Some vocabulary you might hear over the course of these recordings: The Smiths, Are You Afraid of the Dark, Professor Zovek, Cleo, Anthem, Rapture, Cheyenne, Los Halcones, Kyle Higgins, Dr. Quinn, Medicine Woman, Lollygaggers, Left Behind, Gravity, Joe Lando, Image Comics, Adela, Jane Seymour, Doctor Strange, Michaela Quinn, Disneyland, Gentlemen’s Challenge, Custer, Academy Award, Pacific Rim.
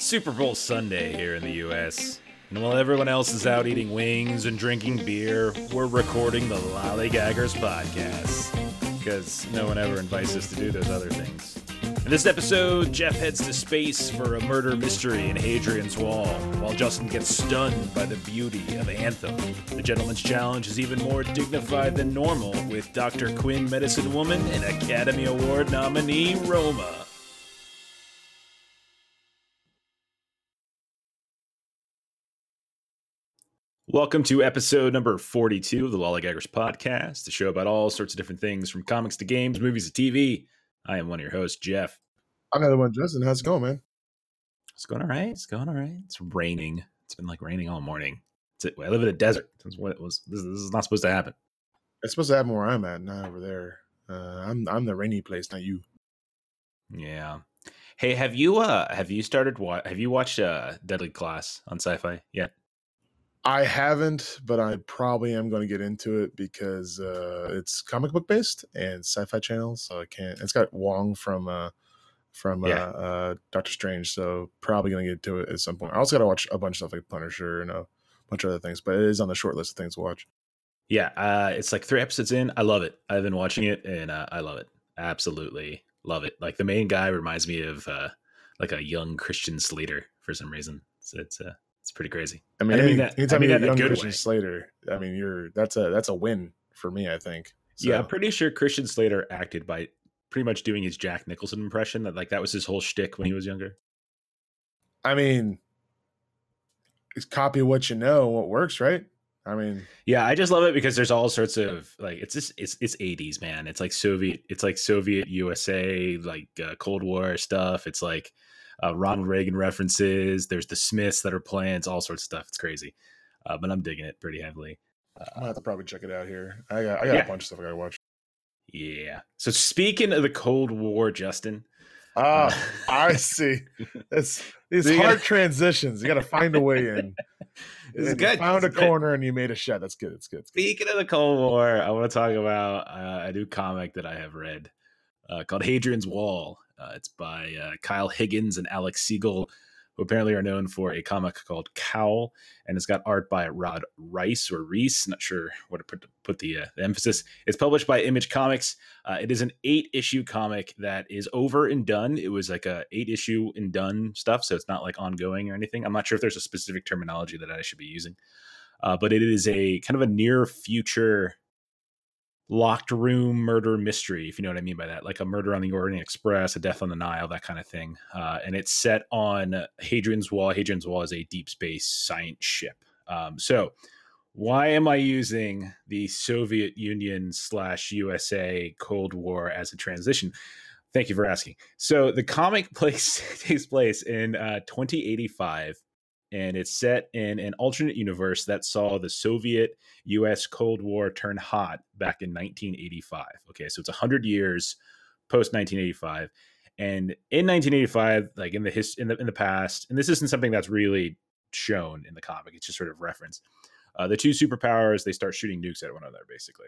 Super Bowl Sunday here in the U.S., and while everyone else is out eating wings and drinking beer, we're recording the Lollygaggers podcast, because no one ever invites us to do those other things. In this episode, Jeff heads to space for a murder mystery in Hadrian's Wall, while Justin gets stunned by the beauty of Anthem. The Gentleman's Challenge is even more dignified than normal, with Dr. Quinn, Medicine Woman, and Academy Award nominee Roma. Welcome to episode number 42 of the Lollygaggers podcast, the show about all sorts of different things, from comics to games, movies to TV. I am one of your hosts, Jeff. I'm the other one, Justin. How's it going, man? It's going all right. It's going all right. It's raining. It's been like raining all morning. I live in a desert. That's what it was. This is not supposed to happen. It's supposed to happen where I'm at, not over there. I'm the rainy place, not you. Yeah. Hey, have you watched Deadly Class on Sci-Fi yet? I haven't, but I probably am going to get into it because it's comic book based and Sci-Fi Channel, so I can't. It's got Wong from Doctor Strange, so probably going to get to it at some point. I also got to watch a bunch of stuff like Punisher and a bunch of other things, but it is on the short list of things to watch. Yeah, it's like 3 episodes in. I love it. I've been watching it, and I love it. Absolutely love it. Like the main guy reminds me of like a young Christian Slater for some reason. So it's pretty crazy. I mean, that Christian Slater. I mean, that's a win for me, I think. So. Yeah, I'm pretty sure Christian Slater acted by pretty much doing his Jack Nicholson impression. That was his whole shtick when he was younger. I mean, it's copy what you know, what works, right? I mean, yeah, I just love it because there's all sorts of like it's 80s, man. It's like Soviet USA, like Cold War stuff. It's like. Ronald Reagan references. There's the Smiths that are playing. It's all sorts of stuff. It's crazy, but I'm digging it pretty heavily. I'm gonna have to probably check it out here. I got a bunch of stuff I gotta watch. Yeah. So speaking of the Cold War, Justin. I see. These hard transitions. You got to find a way in. It's good. You found a corner and you made a shot. That's good. It's good. Speaking of the Cold War, I want to talk about a new comic that I have read called Hadrian's Wall. It's by Kyle Higgins and Alex Siegel, who apparently are known for a comic called Cowl, and it's got art by Rod Reis or Reese. Not sure where to put the emphasis. It's published by Image Comics. It is an 8-issue comic that is over and done. It was like a 8-issue and done stuff, so it's not like ongoing or anything. I'm not sure if there's a specific terminology that I should be using, but it is a kind of a near future locked room murder mystery, if you know what I mean by that, like a murder on the Orient Express, a death on the Nile, that kind of thing. And it's set on Hadrian's Wall. Hadrian's Wall is a deep space science ship. So why am I using the Soviet Union / USA Cold War as a transition? Thank you for asking. So the comic takes place in 2085. And it's set in an alternate universe that saw the Soviet-U.S. Cold War turn hot back in 1985. Okay, so it's 100 years post-1985. And in 1985, like in the past, and this isn't something that's really shown in the comic, it's just sort of referenced, the two superpowers, they start shooting nukes at one another, basically.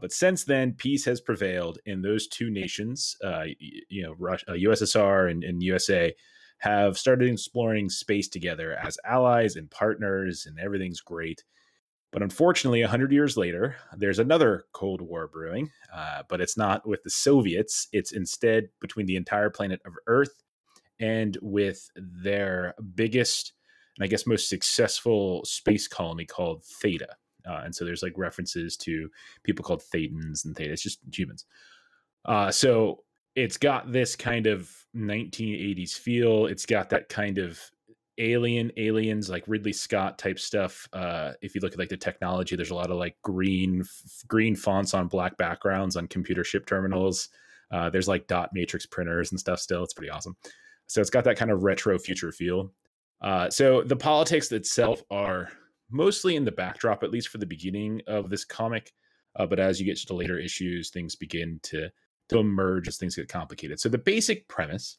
But since then, peace has prevailed in those two nations, Russia, USSR and USA, have started exploring space together as allies and partners, and everything's great. But unfortunately, 100 years later, there's another Cold War brewing, but it's not with the Soviets. It's instead between the entire planet of Earth and with their biggest and I guess most successful space colony called Theta. And so there's like references to people called Thetans and Theta. It's just humans. So it's got this kind of 1980s feel. It's got that kind of aliens like Ridley Scott type stuff. If you look at like the technology, there's a lot of like green fonts on black backgrounds on computer chip terminals. There's like dot matrix printers and stuff still. It's pretty awesome. So it's got that kind of retro future feel. So the politics itself are mostly in the backdrop, at least for the beginning of this comic. But as you get to the later issues, things begin to emerge as things get complicated. So the basic premise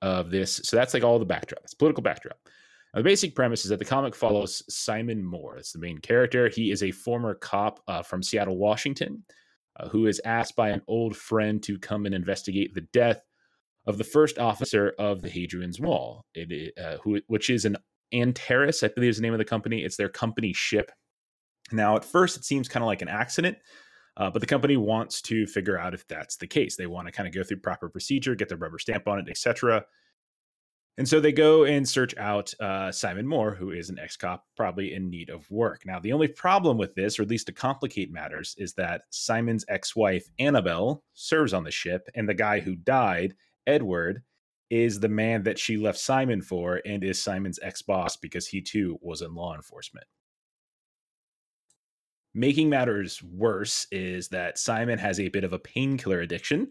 of this, so that's like all the backdrop, it's political backdrop. Now, the basic premise is that the comic follows Simon Moore. That's the main character. He is a former cop from Seattle, Washington, who is asked by an old friend to come and investigate the death of the first officer of the Hadrian's Wall, which is an Antares, I believe is the name of the company. It's their company ship. Now, at first, it seems kind of like an accident, but the company wants to figure out if that's the case. They want to kind of go through proper procedure, get their rubber stamp on it, etc. And so they go and search out Simon Moore, who is an ex-cop probably in need of work. Now, the only problem with this, or at least to complicate matters, is that Simon's ex-wife, Annabelle, serves on the ship, and the guy who died, Edward, is the man that she left Simon for and is Simon's ex-boss because he, too, was in law enforcement. Making matters worse is that Simon has a bit of a painkiller addiction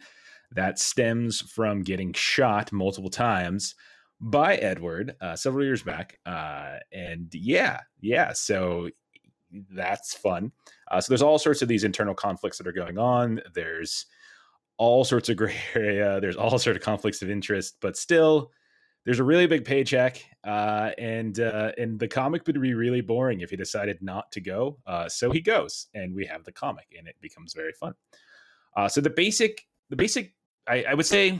that stems from getting shot multiple times by Edward several years back. So that's fun. So there's all sorts of these internal conflicts that are going on. There's all sorts of gray area. There's all sorts of conflicts of interest, but still there's a really big paycheck. And the comic would be really boring if he decided not to go. So he goes and we have the comic and it becomes very fun. So the basic, I would say,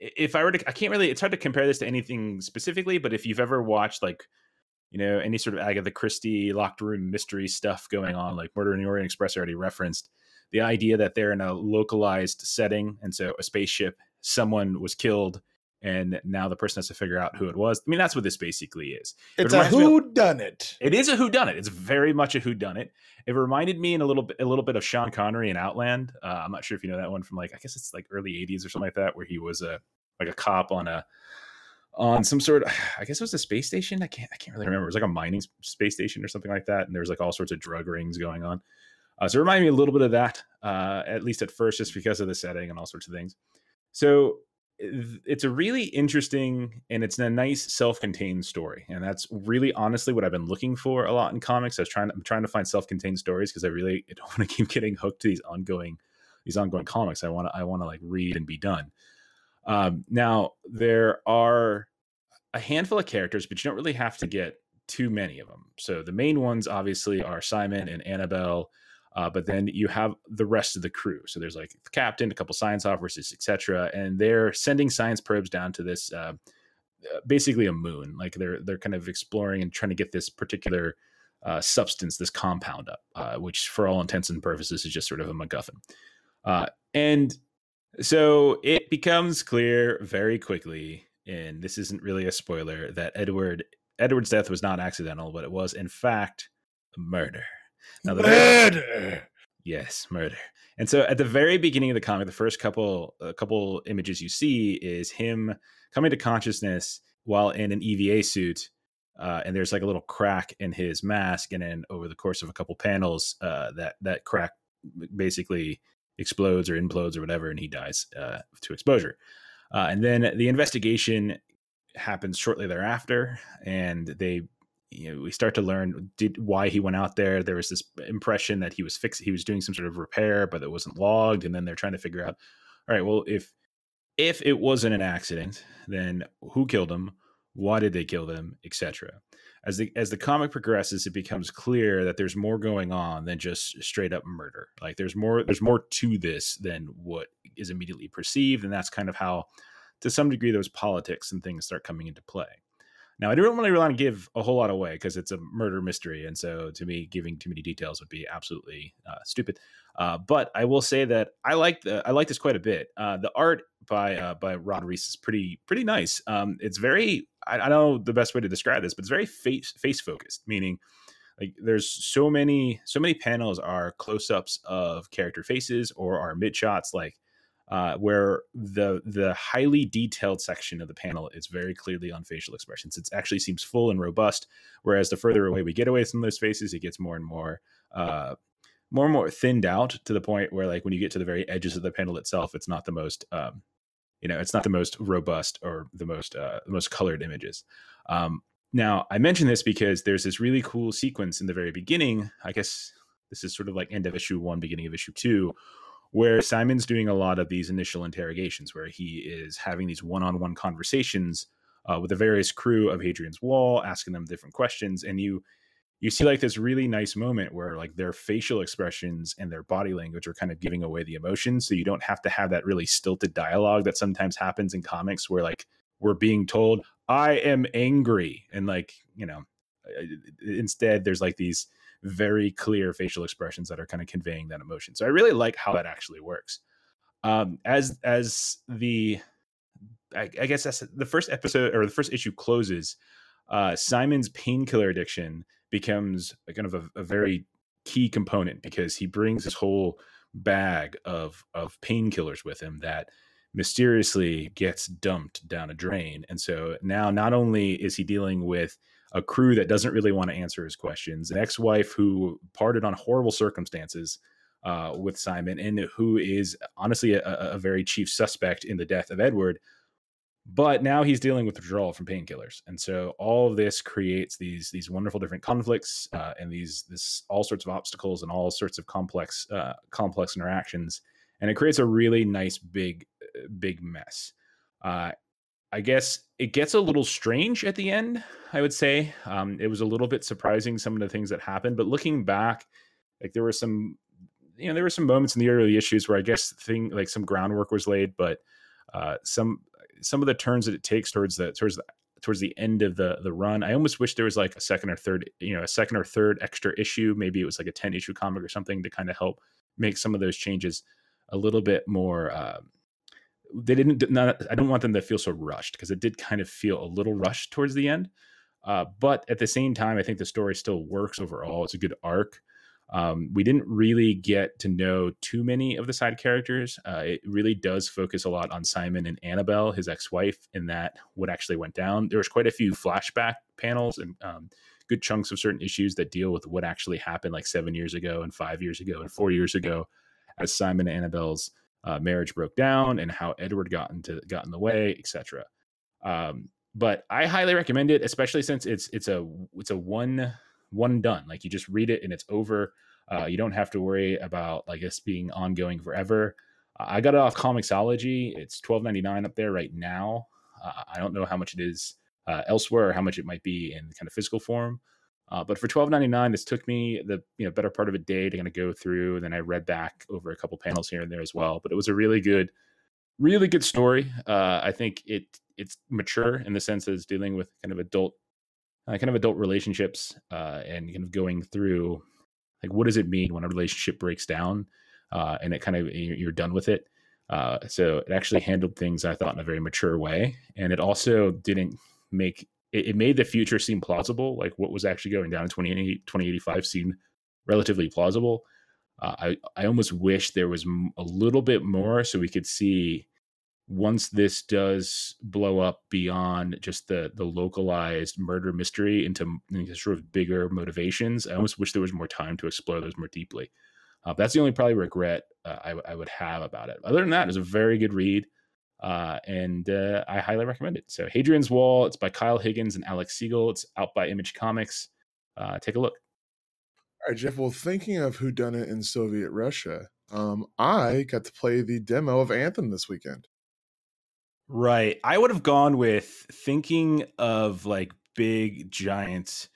if I were to, I can't really, it's hard to compare this to anything specifically, but if you've ever watched any sort of Agatha Christie locked room mystery stuff going on, like Murder in the Orient Express already referenced, the idea that they're in a localized setting. And so a spaceship, someone was killed and now the person has to figure out who it was. I mean, that's what this basically is. It's a whodunit. It is a whodunit. It's very much a whodunit. It reminded me in a little bit of Sean Connery in Outland. I'm not sure if you know that one from early 80s or something like that, where he was a cop on some sort of, I guess it was a space station. I can't really remember. It was like a mining space station or something like that. And there was like all sorts of drug rings going on. So it reminded me a little bit of that, at least at first, just because of the setting and all sorts of things. So it's a really interesting and it's a nice self-contained story. And that's really honestly what I've been looking for a lot in comics. I'm trying to find self-contained stories because I really don't want to keep getting hooked to these ongoing comics. I want to read and be done. Now there are a handful of characters, but you don't really have to get too many of them. So the main ones obviously are Simon and Annabelle. But then you have the rest of the crew. So there's the captain, a couple science officers, etc., and they're sending science probes down to this, basically a moon. They're kind of exploring and trying to get this particular substance, this compound up, which for all intents and purposes is just sort of a MacGuffin. And so it becomes clear very quickly, and this isn't really a spoiler, that Edward's death was not accidental, but it was in fact murder. Now, murder! Yes, murder. And so at the very beginning of the comic, the first couple images you see is him coming to consciousness while in an EVA suit. And there's a little crack in his mask. And then over the course of a couple panels, that crack basically explodes or implodes or whatever. And he dies to exposure. And then the investigation happens shortly thereafter. And we start to learn why he went out there. There was this impression that he was doing some sort of repair, but it wasn't logged. And then they're trying to figure out, all right, well, if it wasn't an accident, then who killed him? Why did they kill them? Etc. As the comic progresses, it becomes clear that there's more going on than just straight up murder. There's more to this than what is immediately perceived. And that's kind of how, to some degree, those politics and things start coming into play. Now, I don't really want to give a whole lot away because it's a murder mystery. And so to me, giving too many details would be absolutely stupid. But I will say that I like this quite a bit. The art by Rod Reis is pretty nice. It's very, I don't know the best way to describe this, but it's very face focused, meaning there's so many panels are close ups of character faces or are mid shots where the highly detailed section of the panel is very clearly on facial expressions. It actually seems full and robust, whereas the further away we get away from those faces, it gets more and more thinned out to the point where when you get to the very edges of the panel itself, it's not the most robust or the most colored images. Now I mention this because there's this really cool sequence in the very beginning. I guess this is sort of end of issue 1, beginning of issue 2. Where Simon's doing a lot of these initial interrogations, where he is having these one-on-one conversations with the various crew of Hadrian's Wall, asking them different questions. And you you see like this really nice moment where like their facial expressions and their body language are kind of giving away the emotion. So you don't have to have that really stilted dialogue that sometimes happens in comics where like we're being told, I am angry. And like, you know, instead there's like these very clear facial expressions that are kind of conveying that emotion. So I really like how that actually works. I guess that's the first episode or the first issue closes, Simon's painkiller addiction becomes kind of a very key component because he brings this whole bag of painkillers with him that mysteriously gets dumped down a drain. And so now not only is he dealing with a crew that doesn't really want to answer his questions, an ex-wife who parted on horrible circumstances with Simon and who is honestly a very chief suspect in the death of Edward, but now he's dealing with withdrawal from painkillers. And so all of this creates these wonderful different conflicts and this all sorts of obstacles and all sorts of complex interactions. And it creates a really nice, big mess. I guess it gets a little strange at the end, I would say. It was a little bit surprising, some of the things that happened, but looking back, like there were some moments in the early issues where I guess some groundwork was laid, but some of the turns that it takes towards the end of the run, I almost wish there was like a second or third extra issue. Maybe it was like a 10 issue comic or something to kind of help make some of those changes a little bit more, I don't want them to feel so rushed because it did kind of feel a little rushed towards the end. But at the same time, I think the story still works overall. It's a good arc. We didn't really get to know too many of the side characters. It really does focus a lot on Simon and Annabelle, his ex-wife, and that what actually went down. There was quite a few flashback panels and good chunks of certain issues that deal with what actually happened like 7 years ago and 5 years ago and 4 years ago as Simon and Annabelle's marriage broke down and how Edward got in the way, etc. But I highly recommend it, especially since it's a one done. Like you just read it and it's over. You don't have to worry about like this being ongoing forever. I got it off Comixology. It's $12.99 up there right now. I don't know how much it is elsewhere or how much it might be in kind of physical form. But for $12.99, this took me the better part of a day to kind of go through, and then I read back over a couple panels here and there as well. But it was a really good story. I think it's mature in the sense that it's dealing with kind of adult relationships and kind of going through like what does it mean when a relationship breaks down and it kind of you're done with it. So it actually handled things I thought in a very mature way, and it also didn't make. It made the future seem plausible. Like what was actually going down in 2085 seemed relatively plausible. I almost wish there was a little bit more so we could see once this does blow up beyond just the localized murder mystery into sort of bigger motivations. I almost wish there was more time to explore those more deeply. That's the only probably regret I would have about it. Other than that, it was a very good read. And I highly recommend it. So Hadrian's Wall, it's by Kyle Higgins and Alex Siegel. It's out by Image Comics. Take a look. All right, Jeff. Well, thinking of whodunit in Soviet Russia, I got to play the demo of Anthem this weekend. Right. I would have gone with thinking of like big, giant,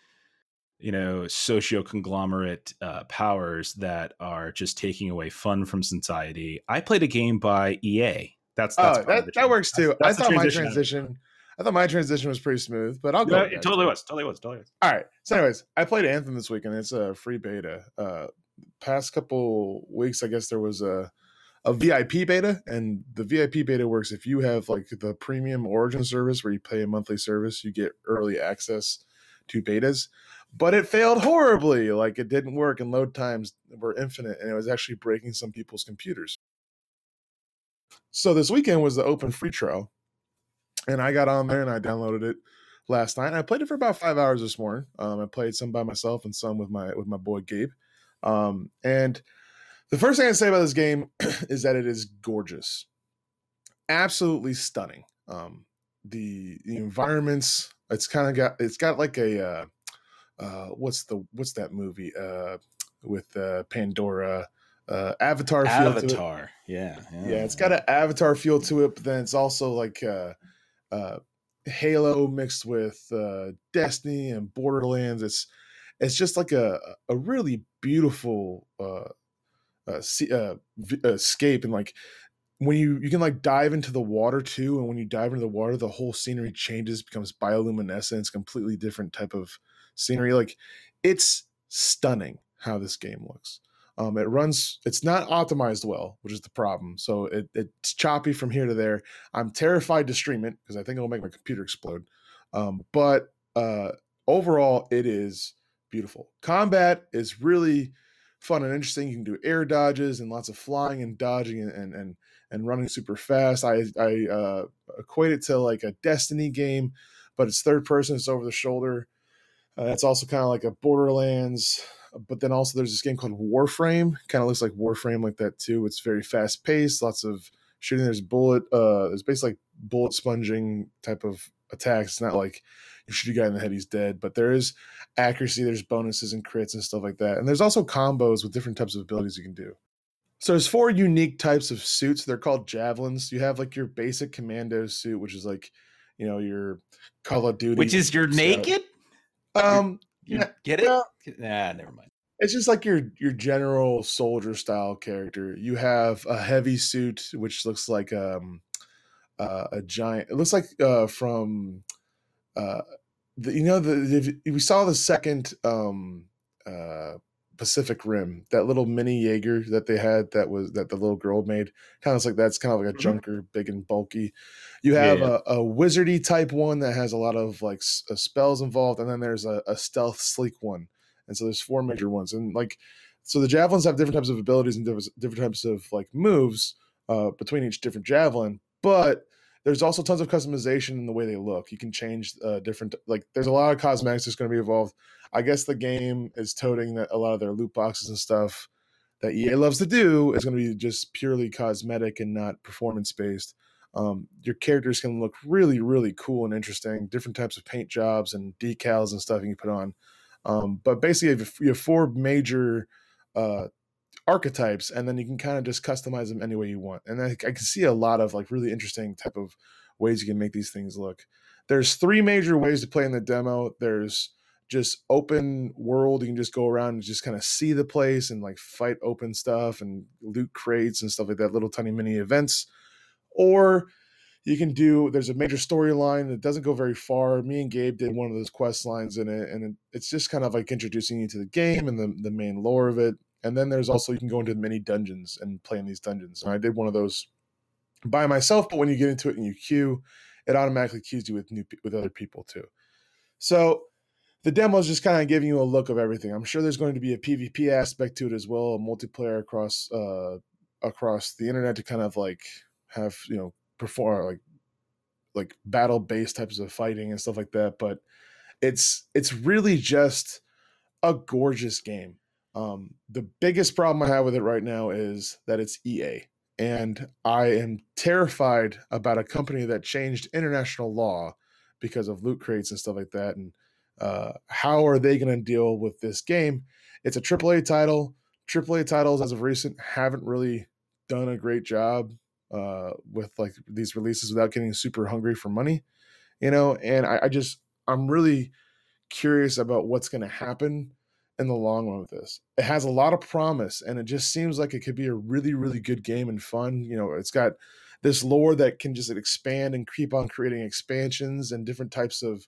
socio-conglomerate powers that are just taking away fun from society. I played a game by EA. That works too. I thought my transition was pretty smooth, but I'll go. Yeah, it totally was. All right. So, anyways, I played Anthem this weekend. It's a free beta. Past couple weeks, I guess there was a VIP beta, and the VIP beta works if you have like the premium Origin service where you pay a monthly service, you get early access to betas. But it failed horribly. Like it didn't work, and load times were infinite, and it was actually breaking some people's computers. So this weekend was the open free trial, and I got on there and I downloaded it last night. And I played it for about 5 hours this morning. I played some by myself and some with my boy Gabe. And the first thing I say about this game is that it is gorgeous, absolutely stunning. The environments, it's got like a what's that movie with Pandora. Avatar feel to it. Yeah, it's got an Avatar feel to it, but then it's also like Halo mixed with Destiny and Borderlands. It's It's just like a really beautiful escape. And like when you can like dive into the water too. And when you dive into the water, the whole scenery changes, becomes bioluminescent, completely different type of scenery. Like it's stunning how this game looks. It runs, it's not optimized well, which is the problem. So it's choppy from here to there. I'm terrified to stream it because I think it'll make my computer explode. But overall, it is beautiful. Combat is really fun and interesting. You can do air dodges and lots of flying and dodging and running super fast. I equate it to like a Destiny game, but it's third person. It's over the shoulder. It's also kind of like a Borderlands. But then also there's this game called Warframe. Kind of looks like Warframe like that too. It's very fast paced, lots of shooting. There's there's basically like bullet sponging type of attacks. It's not like you shoot a guy in the head, he's dead, but there is accuracy. There's bonuses and crits and stuff like that. And there's also combos with different types of abilities you can do. So there's four unique types of suits. They're called javelins. You have like your basic commando suit, which is like, you know, your Call of Duty. Which is you're naked? You get it? Nah, never mind. It's just like your general soldier style character. You have a heavy suit, which looks like a giant. It looks like we saw the second Pacific Rim, that little mini Jaeger that they had that the little girl made. Kind of like that's kind of like a junker, big and bulky. You have a wizardy type one that has a lot of like spells involved, and then there's a stealth sleek one. And so there's four major ones, and like so the javelins have different types of abilities and different types of like moves between each different javelin, but there's also tons of customization in the way they look. You can change different, like there's a lot of cosmetics that's going to be involved. I guess the game is toting that a lot of their loot boxes and stuff that EA loves to do is going to be just purely cosmetic and not performance based. Your characters can look really, really cool and interesting, different types of paint jobs and decals and stuff you can put on. But basically you have four major archetypes, and then you can kind of just customize them any way you want. And I can see a lot of like really interesting type of ways you can make these things look. There's three major ways to play in the demo. There's just open world. You can just go around and just kind of see the place and like fight open stuff and loot crates and stuff like that, little tiny mini events. Or you can do, there's a major storyline that doesn't go very far. Me and Gabe did one of those quest lines in it, and it's just kind of like introducing you to the game and the main lore of it. And then there's also, you can go into mini dungeons and play in these dungeons. And I did one of those by myself, but when you get into it and you queue, it automatically queues you with other people too. So the demo is just kind of giving you a look of everything. I'm sure there's going to be a PvP aspect to it as well, a multiplayer across the internet to kind of like have, you know, perform like battle-based types of fighting and stuff like that. But it's really just a gorgeous game. The biggest problem I have with it right now is that it's EA, and I am terrified about a company that changed international law because of loot crates and stuff like that. And how are they going to deal with this game? It's a AAA title. AAA titles as of recent haven't really done a great job with like these releases without getting super hungry for money, you know. And I'm really curious about what's going to happen in the long run with this. It has a lot of promise, and it just seems like it could be a really, really good game and fun. You know, it's got this lore that can just expand and keep on creating expansions and different types of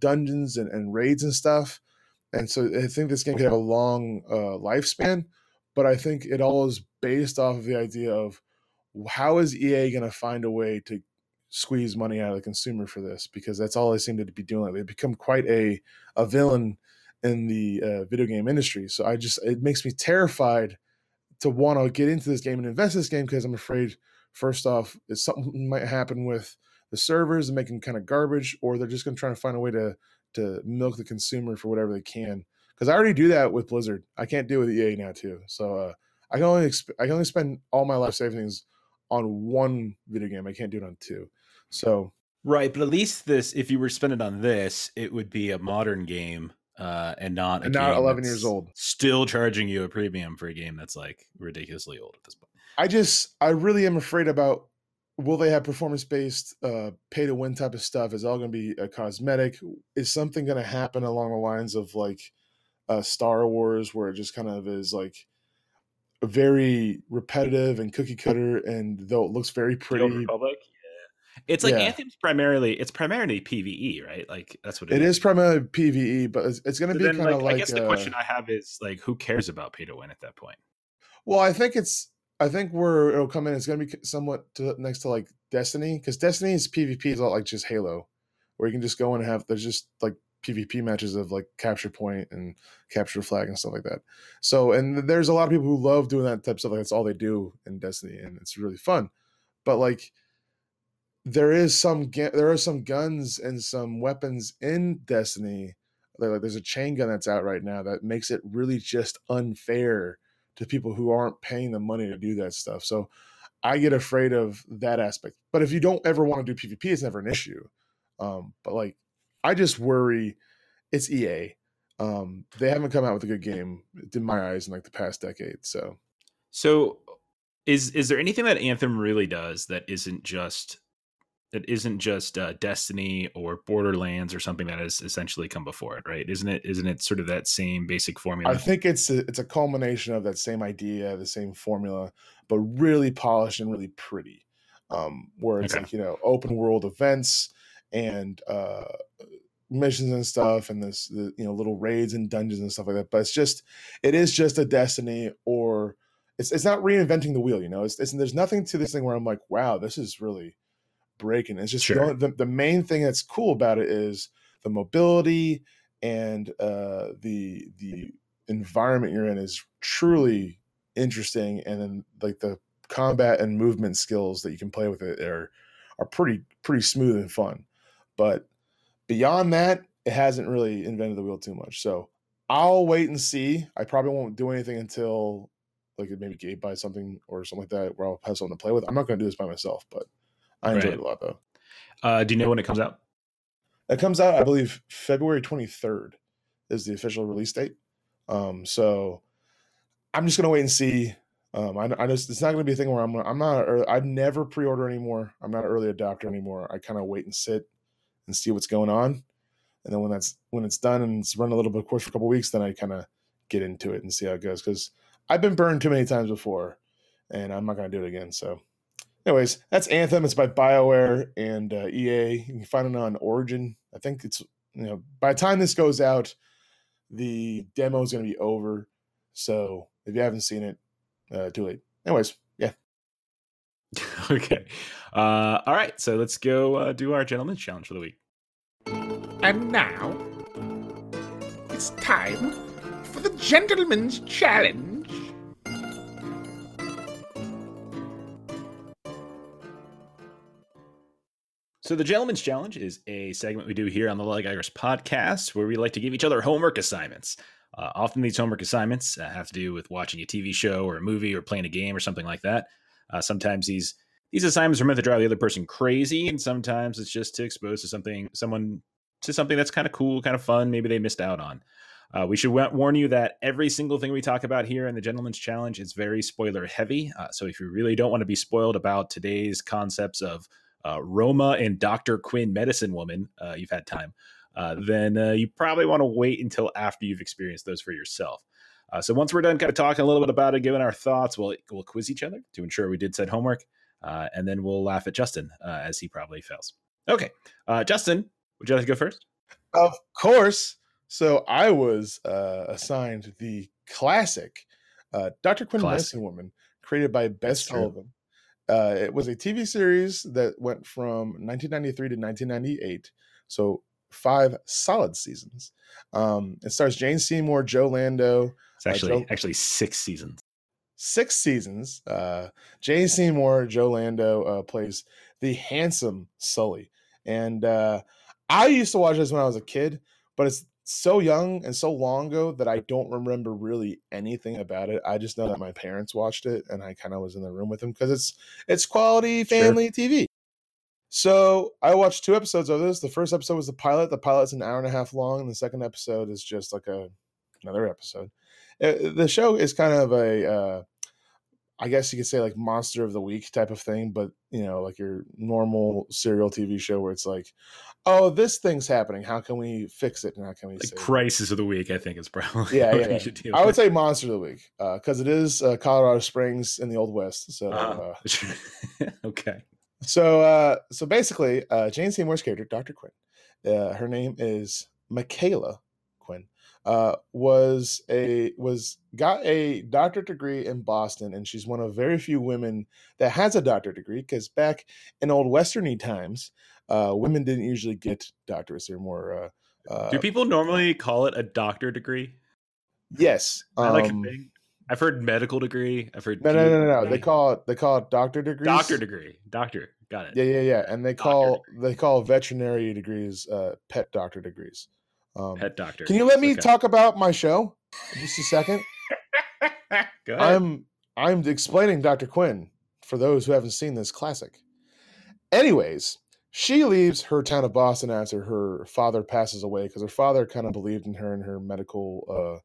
dungeons and raids and stuff. And so I think this game could have a long lifespan, but I think it all is based off of the idea of how is EA going to find a way to squeeze money out of the consumer for this, because that's all they seem to be doing. They've become quite a villain in the video game industry. So it makes me terrified to want to get into this game and invest in this game, because I'm afraid, first off, it's something might happen with the servers and make them kind of garbage, or they're just going to try to find a way to milk the consumer for whatever they can. Because I already do that with Blizzard. I can't do it with EA now too. So I can only spend all my life savings on one video game. I can't do it on two. So right, but at least this, if you were spending on this, it would be a modern game. And not 11 years old, still charging you a premium for a game that's like ridiculously old at this point. I really am afraid about, will they have performance-based pay to win type of stuff? Is it all going to be a cosmetic? Is something going to happen along the lines of like Star Wars, where it just kind of is like very repetitive and cookie cutter, and though it looks very pretty. The Old Republic? Yeah. It's like Anthem's primarily, it's primarily PvE, right? Like that's what it is. It is primarily PvE, but it's going to be kind of like. I guess the question I have is like, who cares about pay to win at that point? Well, I think where it'll come in, it's going to be somewhat next to like Destiny, because Destiny's PvP is a lot like just Halo, where you can just go and have, there's just like PvP matches of like capture point and capture flag and stuff like that. So, and there's a lot of people who love doing that type of stuff. Like that's all they do in Destiny, and it's really fun. But like, there are some guns and some weapons in Destiny. Like there's a chain gun that's out right now that makes it really just unfair to people who aren't paying the money to do that stuff. So I get afraid of that aspect. But if you don't ever want to do PvP, it's never an issue. But like, I just worry it's EA. They haven't come out with a good game in my eyes in like the past decade. So is there anything that Anthem really does that isn't just Destiny or Borderlands or something that has essentially come before it, right? Isn't it sort of that same basic formula? I think it's a culmination of that same idea, the same formula, but really polished and really pretty. Where it's like, open world events and missions and stuff, and this little raids and dungeons and stuff like that. But it is just a Destiny, or it's not reinventing the wheel. There's nothing to this thing where I'm like, wow, this is really breaking. It's just the main thing that's cool about it is the mobility and the environment you're in is truly interesting, and then like the combat and movement skills that you can play with it are pretty smooth and fun. But beyond that, it hasn't really invented the wheel too much. So I'll wait and see. I probably won't do anything until like maybe Gabe buys something or something like that, where I'll have something to play with. I'm not going to do this by myself, but I enjoyed it a lot though. Do you know when it comes out? It comes out, I believe, February 23rd is the official release date. So I'm just going to wait and see. I know it's not going to be a thing where I never pre-order anymore. I'm not an early adopter anymore. I kind of wait and sit and see what's going on, and then when it's done and it's run a little bit of course for a couple of weeks, then I kind of get into it and see how it goes, because I've been burned too many times before, and I'm not going to do it again. So anyways, that's Anthem. It's by BioWare and EA. You can find it on Origin. I think it's, by the time this goes out, the demo is going to be over. So if you haven't seen it, too late. Anyways, yeah. Okay. All right. So let's go do our Gentleman's Challenge for the week. And now it's time for the Gentleman's Challenge. So the Gentleman's Challenge is a segment we do here on the Lollygaggers podcast where we like to give each other homework assignments. Often these homework assignments have to do with watching a TV show or a movie or playing a game or something like that. Sometimes these assignments are meant to drive the other person crazy, and sometimes it's just to expose someone to something that's kind of cool, kind of fun, maybe they missed out on. We should warn you that every single thing we talk about here in the Gentleman's Challenge is very spoiler heavy. So if you really don't want to be spoiled about today's concepts of Roma and Dr. Quinn, Medicine Woman, you've had time, then you probably want to wait until after you've experienced those for yourself. So once we're done kind of talking a little bit about it, giving our thoughts, we'll quiz each other to ensure we did said homework, and then we'll laugh at Justin as he probably fails. Okay, Justin, would you like to go first? Of course. So I was assigned the classic Dr. Quinn, Medicine Woman, created by Beth Sullivan. It was a TV series that went from 1993 to 1998, so 5 solid seasons. It stars Jane Seymour, Joe Lando. It's actually 6 seasons. 6 seasons. Jane Seymour, Joe Lando plays the handsome Sully. And I used to watch this when I was a kid, but it's so young and so long ago that I don't remember really anything about it. I just know that my parents watched it, and I kind of was in the room with them because it's quality family TV. So I watched 2 episodes of this. The first episode was the pilot. The pilot's an hour and a half long, and the second episode is just like another episode. The show is kind of a I guess you could say like monster of the week type of thing, but you know, like your normal serial TV show where it's like, oh, this thing's happening. How can we fix it? And how can we like crisis it? Of the week, I think is probably. Yeah. I would say monster of the week. Cause it is Colorado Springs in the Old West. So, okay. So basically Jane Seymour's character, Dr. Quinn, her name is Michaela Quinn, got a doctorate degree in Boston, and she's one of very few women that has a doctorate degree, because back in old westerny times, women didn't usually get doctorates. They're more do people normally call it a doctor degree? Yes. I like a thing. I've heard medical degree. I've heard no. They call it doctor degrees. Doctor degree. Doctor. Got it. Yeah. And they call veterinary degrees pet doctor degrees. Pet doctor. Can you let me talk about my show? Just a second. Go ahead. I'm explaining Dr. Quinn for those who haven't seen this classic. Anyways, she leaves her town of Boston after her father passes away, because her father kind of believed in her and her medical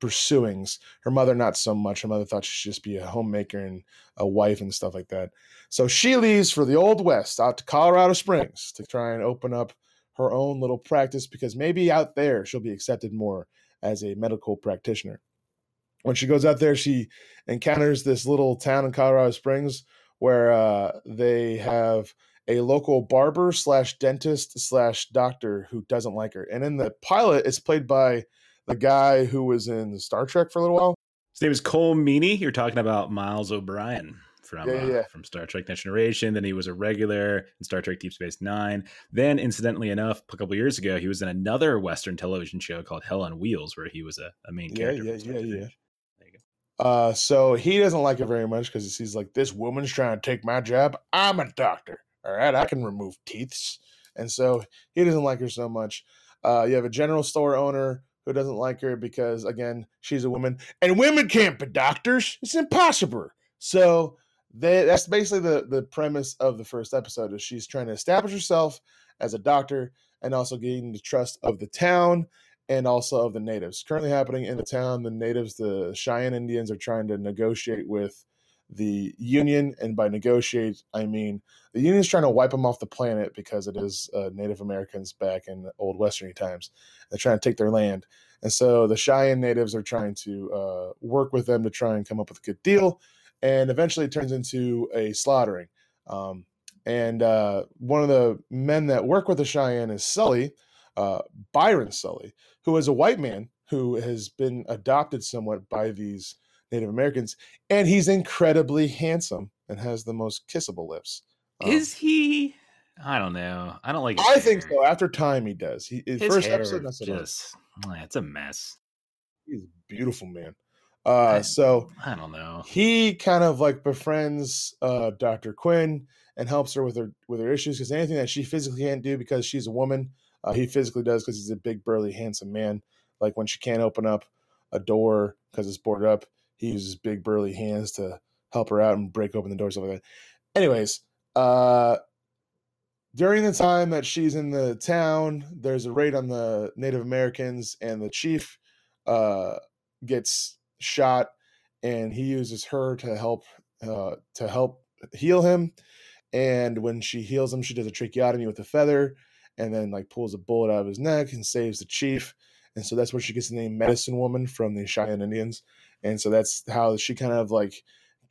pursuings. Her mother, not so much. Her mother thought she'd just be a homemaker and a wife and stuff like that. So she leaves for the Old West out to Colorado Springs to try and open up her own little practice, because maybe out there she'll be accepted more as a medical practitioner. When she goes out there, she encounters this little town in Colorado Springs where they have a local barber / dentist / doctor who doesn't like her. And in the pilot, it's played by the guy who was in Star Trek for a little while. His name is Cole Meany. You're talking about Miles O'Brien. From Star Trek Next Generation. Then he was a regular in Star Trek Deep Space Nine. Then, incidentally enough, a couple of years ago, he was in another Western television show called Hell on Wheels, where he was a main character. Yeah. There you go. So he doesn't like it very much, because he's like, this woman's trying to take my job. I'm a doctor. All right, I can remove teeth. And so he doesn't like her so much. You have a general store owner who doesn't like her because, again, she's a woman. And women can't be doctors. It's impossible. So... That's basically the premise of the first episode, is she's trying to establish herself as a doctor and also gaining the trust of the town and also of the natives. Currently happening in the town, the natives, the Cheyenne Indians, are trying to negotiate with the Union. And by negotiate, I mean the Union's trying to wipe them off the planet, because it is Native Americans back in the old Western times. They're trying to take their land. And so the Cheyenne natives are trying to work with them to try and come up with a good deal. And eventually it turns into a slaughtering. One of the men that work with the Cheyenne is Sully, Byron Sully, who is a white man who has been adopted somewhat by these Native Americans. And he's incredibly handsome and has the most kissable lips. Is he? I don't know. I don't like his hair. I think so. After time, he does. It's a mess. He's a beautiful man. So I don't know. He kind of like befriends Dr. Quinn and helps her with her issues, because anything that she physically can't do because she's a woman, he physically does, because he's a big, burly, handsome man. Like when she can't open up a door because it's boarded up, he uses big, burly hands to help her out and break open the door, stuff like that. Anyways, during the time that she's in the town, there's a raid on the Native Americans, and the chief gets shot, and he uses her to help heal him. And when she heals him, she does a tracheotomy with a feather, and then like pulls a bullet out of his neck and saves the chief. And so that's where she gets the name Medicine Woman, from the Cheyenne Indians. And so that's how she kind of like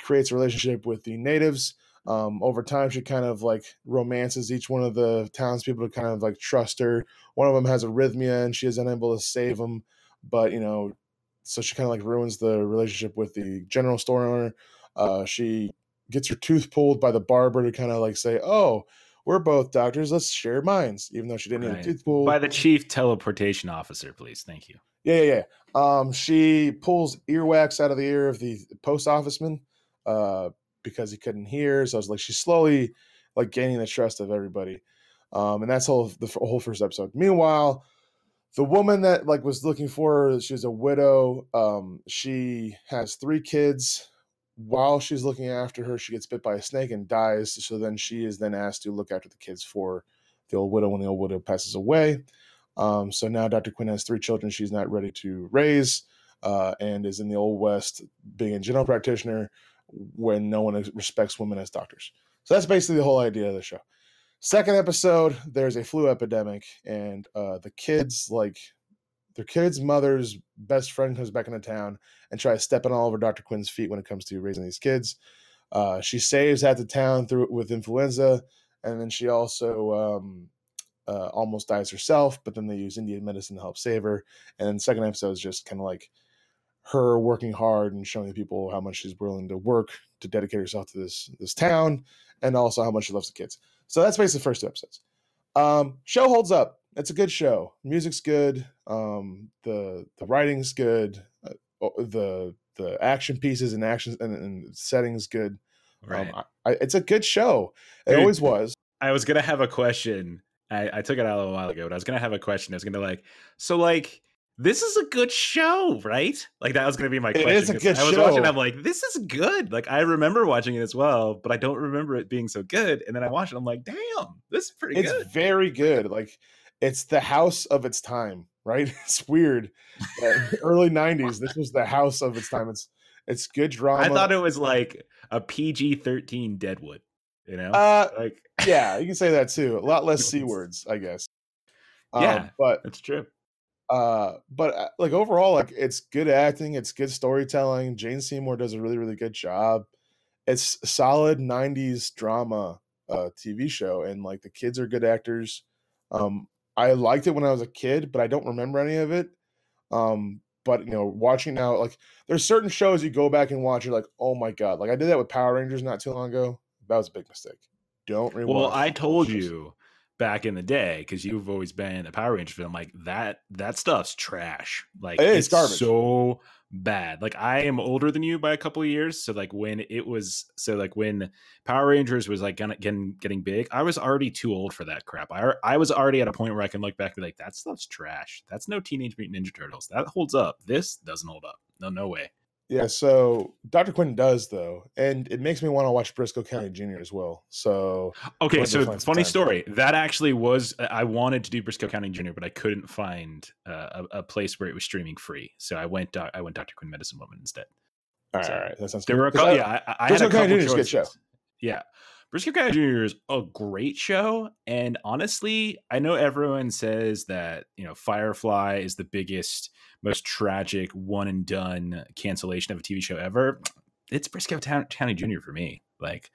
creates a relationship with the natives. Over time, she kind of like romances each one of the townspeople to kind of like trust her. One of them has arrhythmia, and she is unable to save him, but you know. So she kind of like ruins the relationship with the general store owner. She gets her tooth pulled by the barber to kind of like say, oh, we're both doctors. Let's share minds, even though she didn't need a tooth pulled. By the chief teleportation officer, please. Thank you. Yeah. She pulls earwax out of the ear of the post office man because he couldn't hear. So I was like, she's slowly like gaining the trust of everybody. And that's the whole first episode. Meanwhile, the woman that like was looking for her, she's a widow. She has 3 kids. While she's looking after her, she gets bit by a snake and dies. So then she is then asked to look after the kids for the old widow when the old widow passes away. So now Dr. Quinn has 3 children she's not ready to raise. and is in the Old West being a general practitioner when no one respects women as doctors. So that's basically the whole idea of the show. Second episode, there's a flu epidemic, and the kids, like, their kid's mother's best friend comes back into town and tries stepping all over Dr. Quinn's feet when it comes to raising these kids. She saves half the town with influenza, and then she also almost dies herself, but then they use Indian medicine to help save her. And then the second episode is just kind of like her working hard and showing people how much she's willing to work to dedicate herself to this town, and also how much she loves the kids. So that's basically the first two episodes. Show holds up. It's a good show. Music's good. The writing's good. The action pieces and actions and settings good. Right. It's a good show. It always was. I was gonna have a question. I took it out a little while ago, but I was gonna have a question. I was gonna this is a good show, right? Like, that was gonna be my question. It is a good show. I was watching, I'm like, this is good. Like, I remember watching it as well, but I don't remember it being so good. And then I watched it, I'm like, damn, this is pretty good. It's very good. Like, it's the house of its time, right? It's weird. Early 90s, this was the house of its time. It's good drama. I thought it was like a PG-13 Deadwood, you know? Yeah, you can say that too. A lot less C words, I guess. Yeah, but that's true. But like overall, like, it's good acting, it's good storytelling. Jane Seymour does a really, really good job. It's solid 90s drama TV show, and like the kids are good actors. I liked it when I was a kid, but I don't remember any of it. But you know, watching now, like, there's certain shows you go back and watch, you're like, oh my god! Like, I did that with Power Rangers not too long ago. That was a big mistake. Don't rewatch. Well, I told you back in the day, because you've always been a Power Ranger film, like that stuff's trash. Like, it's garbage. So bad. Like, I am older than you by a couple of years, so like when Power Rangers was like getting big, I was already too old for that crap. I was already at a point where I can look back and be like, that stuff's trash. That's no Teenage Mutant Ninja Turtles. That holds up. This doesn't hold up. No way. Yeah, so Dr. Quinn does, though, and it makes me want to watch Briscoe County Jr. as well. So okay, so funny story. That actually was, I wanted to do Briscoe County Jr., but I couldn't find a place where it was streaming free. So I went Dr. Quinn, Medicine Woman instead. All right, that sounds good. There were a couple. Yeah, I had a couple of choices. Good show. Yeah, Briscoe County Jr. is a great show, and honestly, I know everyone says that, you know, Firefly is the biggest, most tragic one and done cancellation of a TV show ever. It's Briscoe County Jr. for me. Like,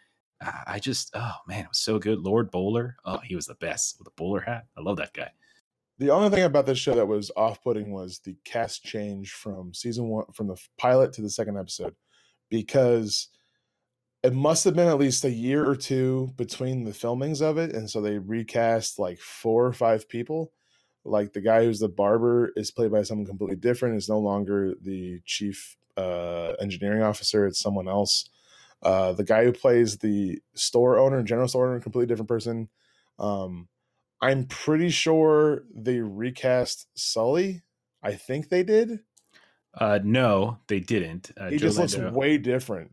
I just, oh man, it was so good. Lord Bowler. Oh, he was the best with a bowler hat. I love that guy. The only thing about this show that was off-putting was the cast change from season 1, from the pilot to the second episode, because it must have been at least a year or two between the filmings of it. And so they recast like 4 or 5 people. Like, the guy who's the barber is played by someone completely different. Is no longer the chief engineering officer. It's someone else. The guy who plays the store owner, general store owner, completely different person. I'm pretty sure they recast Sully. I think they did. No, they didn't. He just looks way different.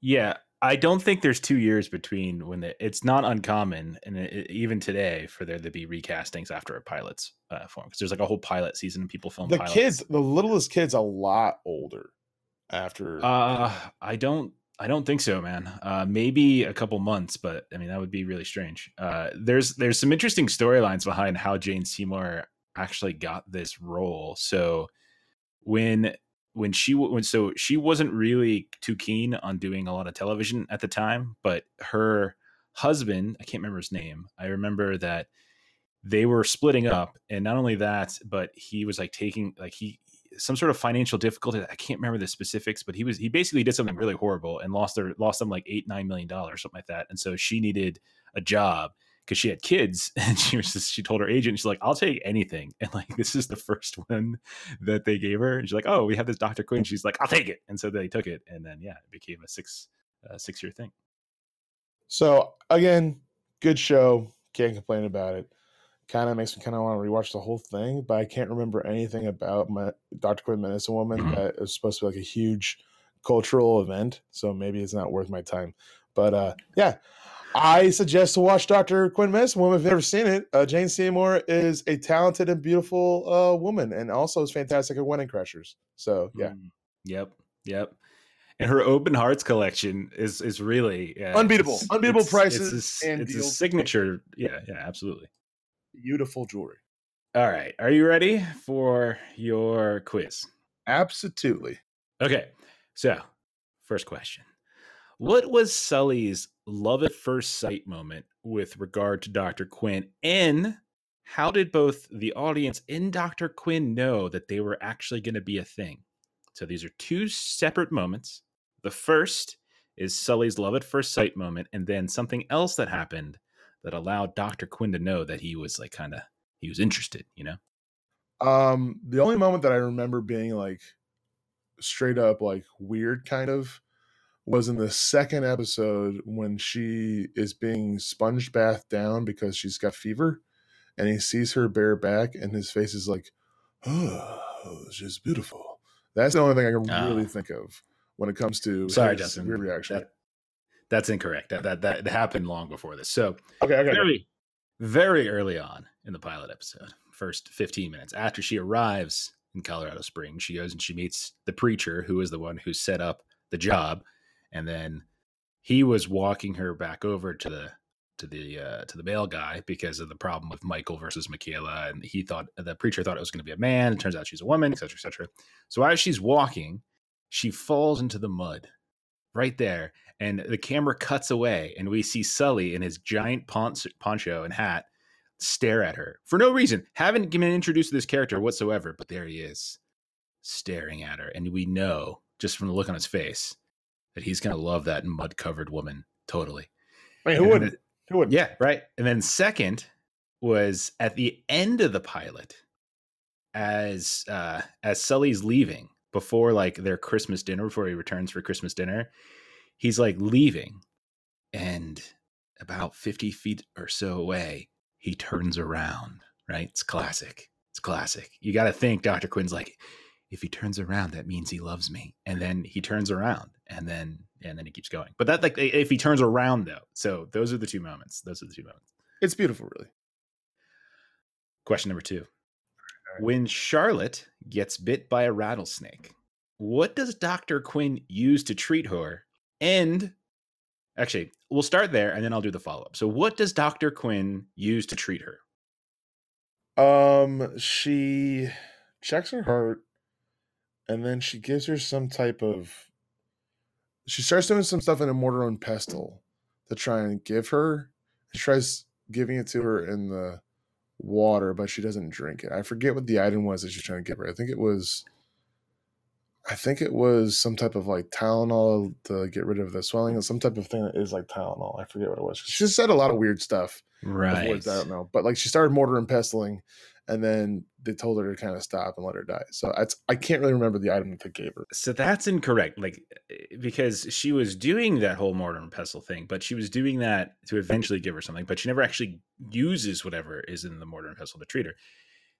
Yeah. I don't think there's 2 years between when it's not uncommon, and even today, for there to be recastings after a pilot's form, because there's like a whole pilot season and people film the pilots. Kids. The littlest kid's a lot older after. I don't think so, man. Maybe a couple months, but I mean, that would be really strange. There's some interesting storylines behind how Jane Seymour actually got this role. So when she wasn't really too keen on doing a lot of television at the time, but her husband, I can't remember his name. I remember that they were splitting up, and not only that, but he was like taking like he some sort of financial difficulty. I can't remember the specifics, but he basically did something really horrible and lost them like $8-9 million, something like that. And so she needed a job, because she had kids, and she told her agent, she's like, I'll take anything. And like, this is the first one that they gave her. And she's like, oh, we have this Dr. Quinn. She's like, I'll take it. And so they took it. And then, yeah, it became a six-year thing. So again, good show. Can't complain about it. Kind of makes me kind of want to rewatch the whole thing, but I can't remember anything about my Dr. Quinn, Medicine Woman. That is supposed to be like a huge cultural event. So maybe it's not worth my time, but yeah, I suggest to watch Dr. Quinn, Medicine Woman, if you've never seen it. Jane Seymour is a talented and beautiful woman, and also is fantastic at Wedding Crashers. So yeah, yep. And her Open Hearts collection is really unbeatable. Unbeatable prices. It's a signature. Yeah, absolutely. Beautiful jewelry. All right. Are you ready for your quiz? Absolutely. Okay. So, first question. What was Sully's love at first sight moment with regard to Dr. Quinn? And how did both the audience and Dr. Quinn know that they were actually going to be a thing? So these are two separate moments. The first is Sully's love at first sight moment, and then something else that happened that allowed Dr. Quinn to know that he was like he was interested, you know? The only moment that I remember being like straight up like weird kind of was in the second episode when she is being sponge bathed down because she's got fever, and he sees her bare back and his face is like, oh, she's beautiful. That's the only thing I can really think of when it comes to his weird reaction. That's incorrect. That happened long before this. So very early on in the pilot episode, first 15 minutes after she arrives in Colorado Springs, she goes and she meets the preacher, who is the one who set up the job, and then he was walking her back over to the male guy because of the problem with Michael versus Michaela, and the preacher thought it was going to be a man. It turns out she's a woman, etc., etc. So as she's walking, she falls into the mud right there, and the camera cuts away, and we see Sully in his giant poncho and hat stare at her for no reason. Haven't been introduced to this character whatsoever, but there he is staring at her, and we know just from the look on his face that he's going to love that mud-covered woman totally. I mean, who wouldn't? Yeah, right. And then second was at the end of the pilot, as Sully's leaving before like their Christmas dinner, before he returns for Christmas dinner, he's like leaving, and about 50 feet or so away, he turns around. Right? It's classic. You got to think Dr. Quinn's like, if he turns around, that means he loves me. And then he turns around, and then he keeps going. But that, like, if he turns around though. So those are the two moments. It's beautiful, really. Question number 2. When Charlotte gets bit by a rattlesnake, what does Dr. Quinn use to treat her? And actually, we'll start there and then I'll do the follow-up. So what does Dr. Quinn use to treat her? She checks her heart, and then she gives her some type of... She starts doing some stuff in a mortar and pestle to try and give her. She tries giving it to her in the water, but she doesn't drink it. I forget what the item was that she's trying to give her. I think it was some type of like Tylenol to get rid of the swelling, or some type of thing that is like Tylenol. I forget what it was. She said a lot of weird stuff. Right. I don't know. But like she started mortar and pestling, and then they told her to kind of stop and let her die. So I can't really remember the item that they gave her. So that's incorrect. Like, because she was doing that whole mortar and pestle thing, but she was doing that to eventually give her something, but she never actually uses whatever is in the mortar and pestle to treat her.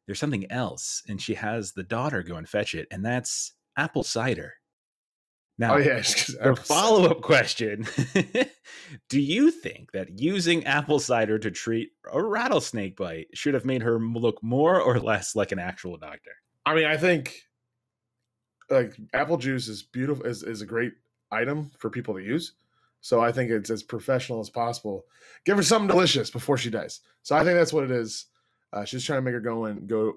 There's something else. And she has the daughter go and fetch it. And that's apple cider. Now, the follow-up question, do you think that using apple cider to treat a rattlesnake bite should have made her look more or less like an actual doctor? I mean, I think like apple juice is beautiful, is a great item for people to use. So I think it's as professional as possible. Give her something delicious before she dies. So I think that's what it is. She's trying to make her go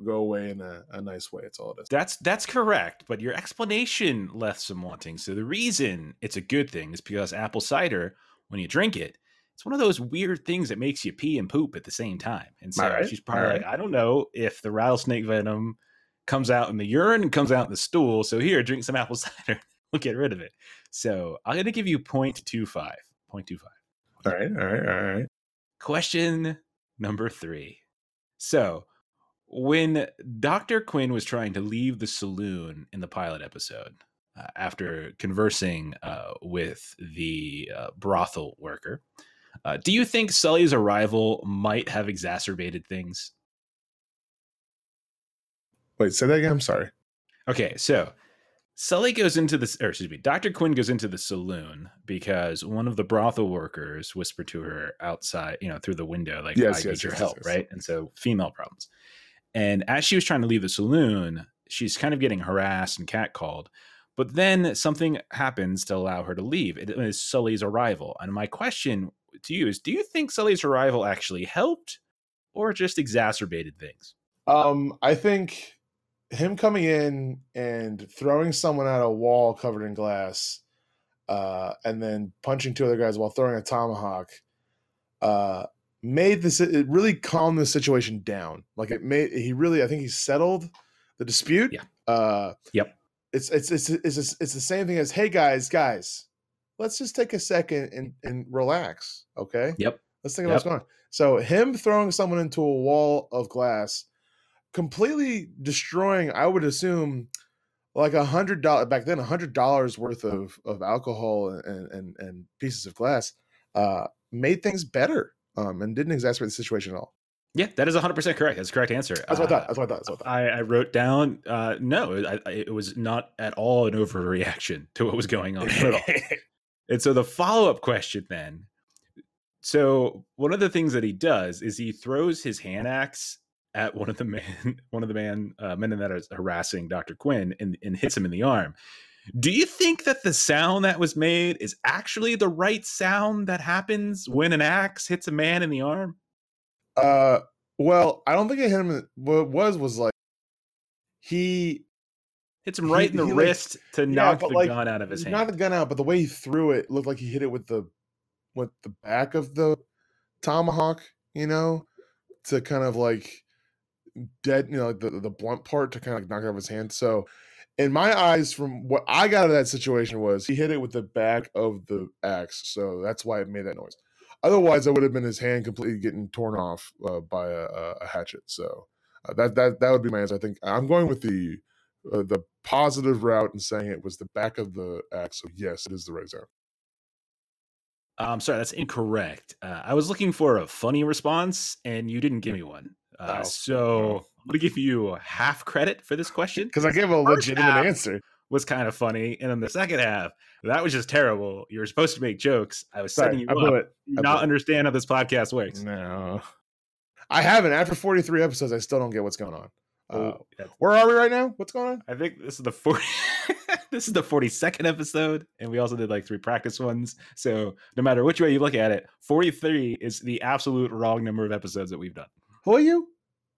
away in a nice way. It's all it is. That's correct. But your explanation left some wanting. So the reason it's a good thing is because apple cider, when you drink it, it's one of those weird things that makes you pee and poop at the same time. And so she's probably like, I don't know if the rattlesnake venom comes out in the urine and comes out in the stool. So here, drink some apple cider. We'll get rid of it. So I'm going to give you 0.25. All right. Question number 3. So when Dr. Quinn was trying to leave the saloon in the pilot episode, after conversing with the brothel worker, do you think Sully's arrival might have exacerbated things? Wait, say that again? I'm sorry. Okay, so Sully goes into this, or excuse me, Dr. Quinn goes into the saloon because one of the brothel workers whispered to her outside, you know, through the window, like, I need your help, right? And so female problems. And as she was trying to leave the saloon, she's kind of getting harassed and catcalled. But then something happens to allow her to leave. It is Sully's arrival. And my question to you is, do you think Sully's arrival actually helped or just exacerbated things? I think him coming in and throwing someone at a wall covered in glass, and then punching two other guys while throwing a tomahawk, it really calmed the situation down. Like I think he settled the dispute. Yeah. Yep. It's the same thing as, hey guys, let's just take a second and relax. Okay. Yep. Let's think about what's going on. So him throwing someone into a wall of glass, completely destroying, I would assume, like $100 back then, $100 worth of alcohol and pieces of glass, made things better, and didn't exasperate the situation at all. Yeah, that is 100% correct. That's the correct answer. That's what I thought. I wrote down, it was not at all an overreaction to what was going on at all. And so the follow-up question then, so one of the things that he does is he throws his hand axe at one of the men that is harassing Dr. Quinn and hits him in the arm. Do you think that the sound that was made is actually the right sound that happens when an axe hits a man in the arm? Well, I don't think it hit him. What it was like he hits him right in the wrist to knock the gun out of his hand. Not the gun out, but the way he threw it looked like he hit it with the back of the tomahawk, you know, to kind of like dead, you know, like the blunt part to kind of like knock out of his hand. So in my eyes, from what I got out of that situation, was he hit it with the back of the axe, so that's why it made that noise. Otherwise, it would have been his hand completely getting torn off by a hatchet. So that would be my answer. I think I'm going with the positive route and saying it was the back of the axe. So yes, it is the right sound. I'm sorry, that's incorrect. I was looking for a funny response, and you didn't give me one. So I'm going to give you half credit for this question, because I gave a legitimate answer. Was kind of funny, and then the second half, that was just terrible. You were supposed to make jokes. I was setting you up. I understand how this podcast works. No, I haven't. After 43 episodes, I still don't get what's going on. Where are we right now? What's going on? I think this is the 40. This is the 42nd episode, and we also did like 3 practice ones. So no matter which way you look at it, 43 is the absolute wrong number of episodes that we've done. Who are you?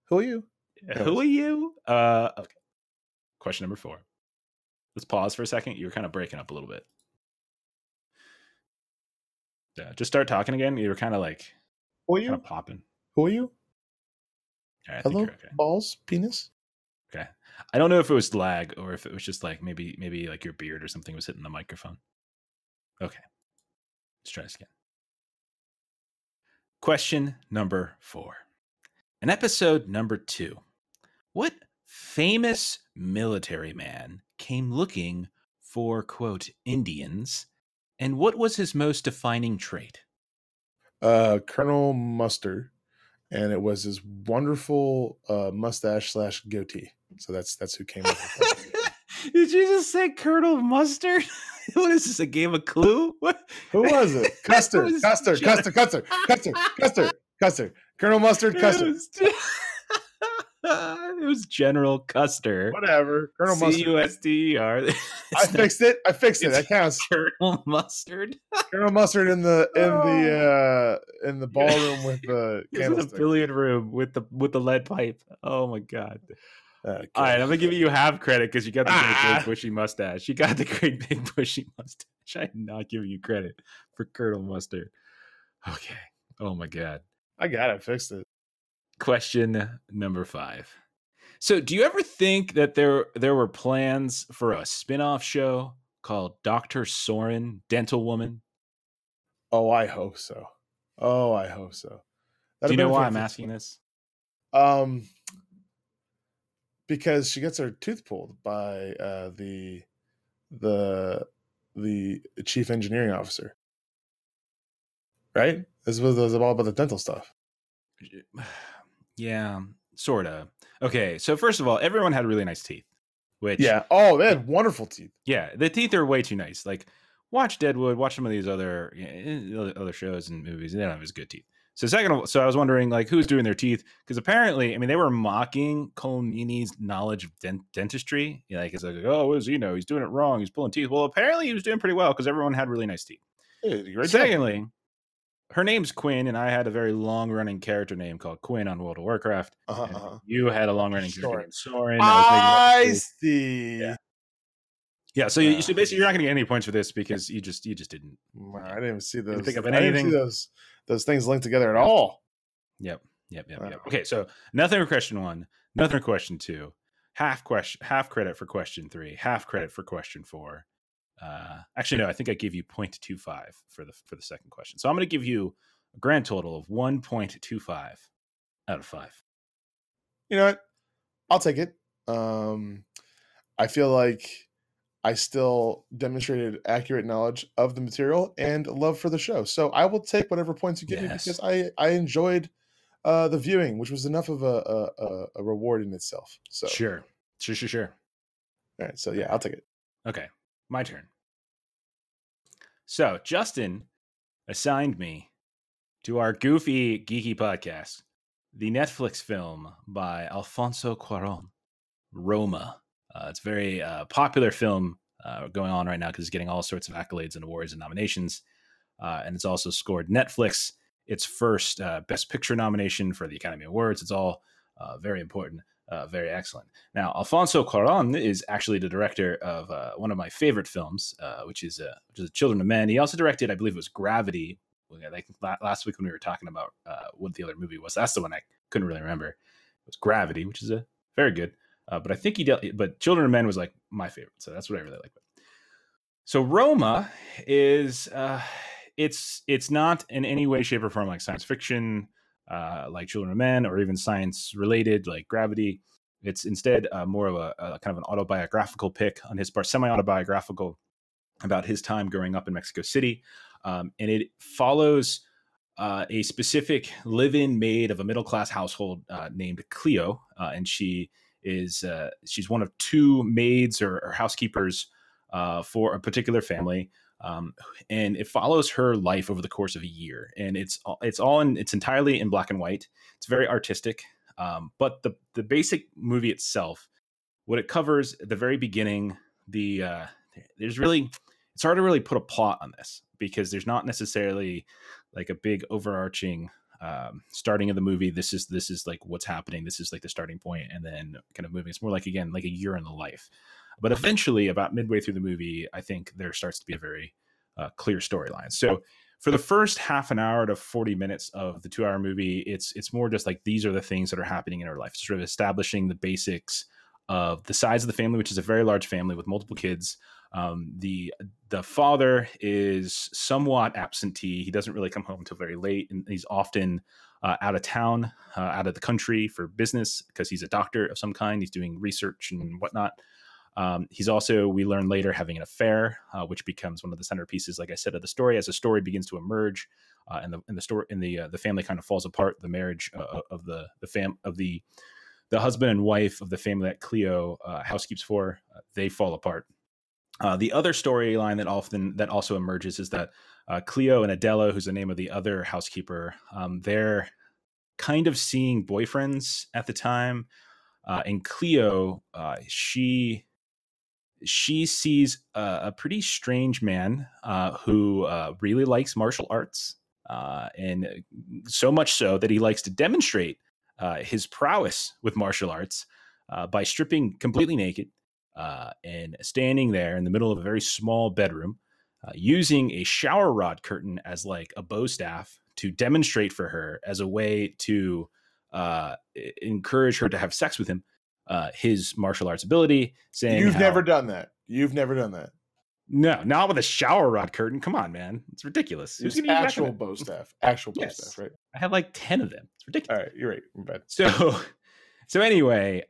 Who are you? Okay. Question number 4. Let's pause for a second. You were kind of breaking up a little bit. Yeah, just start talking again. You were kind of like, who are you? Kind of popping. Who are you? All right, hello, I think you're okay. Balls, penis. Okay. I don't know if it was lag or if it was just like maybe like your beard or something was hitting the microphone. Okay. Let's try this again. Question number 4. In episode number 2, what famous military man came looking for, quote, Indians, and what was his most defining trait? Colonel Mustard, and it was his wonderful mustache / goatee. So that's who came up with that. Did you just say Colonel Mustard? What is this, a game of Clue? What? Who was it? Custer. Colonel Mustard, Custer. It was General Custer. Whatever. Colonel Mustard. C-U-S-T-E-R. I fixed it. That counts. Colonel Mustard. Colonel Mustard in the ballroom with the candlestick. In the billiard room with the lead pipe. Oh my God. All right, I'm gonna give you half credit because you got the great big bushy mustache. You got the great big bushy mustache. I am not giving you credit for Colonel Mustard. Okay. Oh my God. I got it. I fixed it. Question number 5. So do you ever think that there were plans for a spin-off show called Dr. Soren, Dental Woman? Oh, I hope so. That'd do you know why I'm asking this? Because she gets her tooth pulled by the chief engineering officer. Right? This was all about the dental stuff. Yeah, sort of. Okay, so first of all, everyone had really nice teeth. Which oh, they had wonderful teeth. Yeah, the teeth are way too nice. Like, watch Deadwood, watch some of these other shows and movies, and they don't have as good teeth. So second of all, so I was wondering, like, who's doing their teeth? Because apparently, I mean, they were mocking Colmeany's knowledge of dentistry. You know, like, it's like, oh, what does he know? He's doing it wrong. He's pulling teeth. Well, apparently he was doing pretty well because everyone had really nice teeth. Hey, secondly, her name's Quinn, and I had a very long-running character name called Quinn on World of Warcraft. You had a long-running character named Soren. I see. Yeah, so you should basically, you're not going to get any points for this because you just didn't. I didn't see those. Didn't pick up anything. I didn't see those things linked together at all. Yep. Okay, so nothing for question one, nothing for question two, half credit for question three, half credit for question four. Actually, no, I think I gave you 0.25 for the second question. So I'm going to give you a grand total of 1.25 out of 5. You know what? I'll take it. I feel like I still demonstrated accurate knowledge of the material and love for the show. So I will take whatever points you give me because I enjoyed the viewing, which was enough of a reward in itself. So Sure. All right. So yeah, I'll take it. Okay. My turn. So Justin assigned me to our goofy geeky podcast, the Netflix film by Alfonso Cuarón, Roma. It's a very popular film going on right now because it's getting all sorts of accolades and awards and nominations. And it's also scored Netflix its first Best Picture nomination for the Academy Awards. It's all very important, very excellent. Now, Alfonso Cuarón is actually the director of one of my favorite films, which is Children of Men. He also directed, I believe it was Gravity. Like last week when we were talking about what the other movie was. That's the one I couldn't really remember. It was Gravity, which is a very good. But I think but Children of Men was like my favorite. So that's what I really like. So Roma is, it's not in any way, shape or form like science fiction, like Children of Men, or even science related like Gravity. It's instead more of a kind of an autobiographical pick on his part, semi-autobiographical about his time growing up in Mexico City. And it follows a specific live-in maid of a middle-class household named Cleo. And she's one of two maids or housekeepers for a particular family, and it follows her life over the course of a year. And it's entirely in black and white. It's very artistic, but the basic movie itself, what it covers at the very beginning, it's hard to really put a plot on this because there's not necessarily like a big overarching. Starting of the movie, this is like what's happening. This is like the starting point, and then kind of moving. It's more like, again, like a year in the life. But eventually, about midway through the movie, I think there starts to be a very clear storyline. So for the first half an hour to 40 minutes of the 2-hour movie, it's more just like these are the things that are happening in her life, sort of establishing the basics of the size of the family, which is a very large family with multiple kids. The father is somewhat absentee. He doesn't really come home until very late, and he's often out of town, out of the country for business because he's a doctor of some kind. He's doing research and whatnot. He's also, we learn later, having an affair, which becomes one of the centerpieces, like I said, of the story. As the story begins to emerge, and the story in the family kind of falls apart, the marriage of the husband and wife of the family that Cleo housekeeps for, they fall apart. The other storyline that also emerges is that Cleo and Adela, who's the name of the other housekeeper, they're kind of seeing boyfriends at the time. And Cleo, she sees a pretty strange man who really likes martial arts, and so much so that he likes to demonstrate his prowess with martial arts by stripping completely naked. And standing there in the middle of a very small bedroom, using a shower rod curtain as like a bow staff to demonstrate for her as a way to encourage her to have sex with him, his martial arts ability, saying, You've never done that. No, not with a shower rod curtain. Come on, man. It's ridiculous. It's actual bow staff. Bow staff, right? I had like 10 of them. It's ridiculous. All right, you're right. I'm bad. So anyway,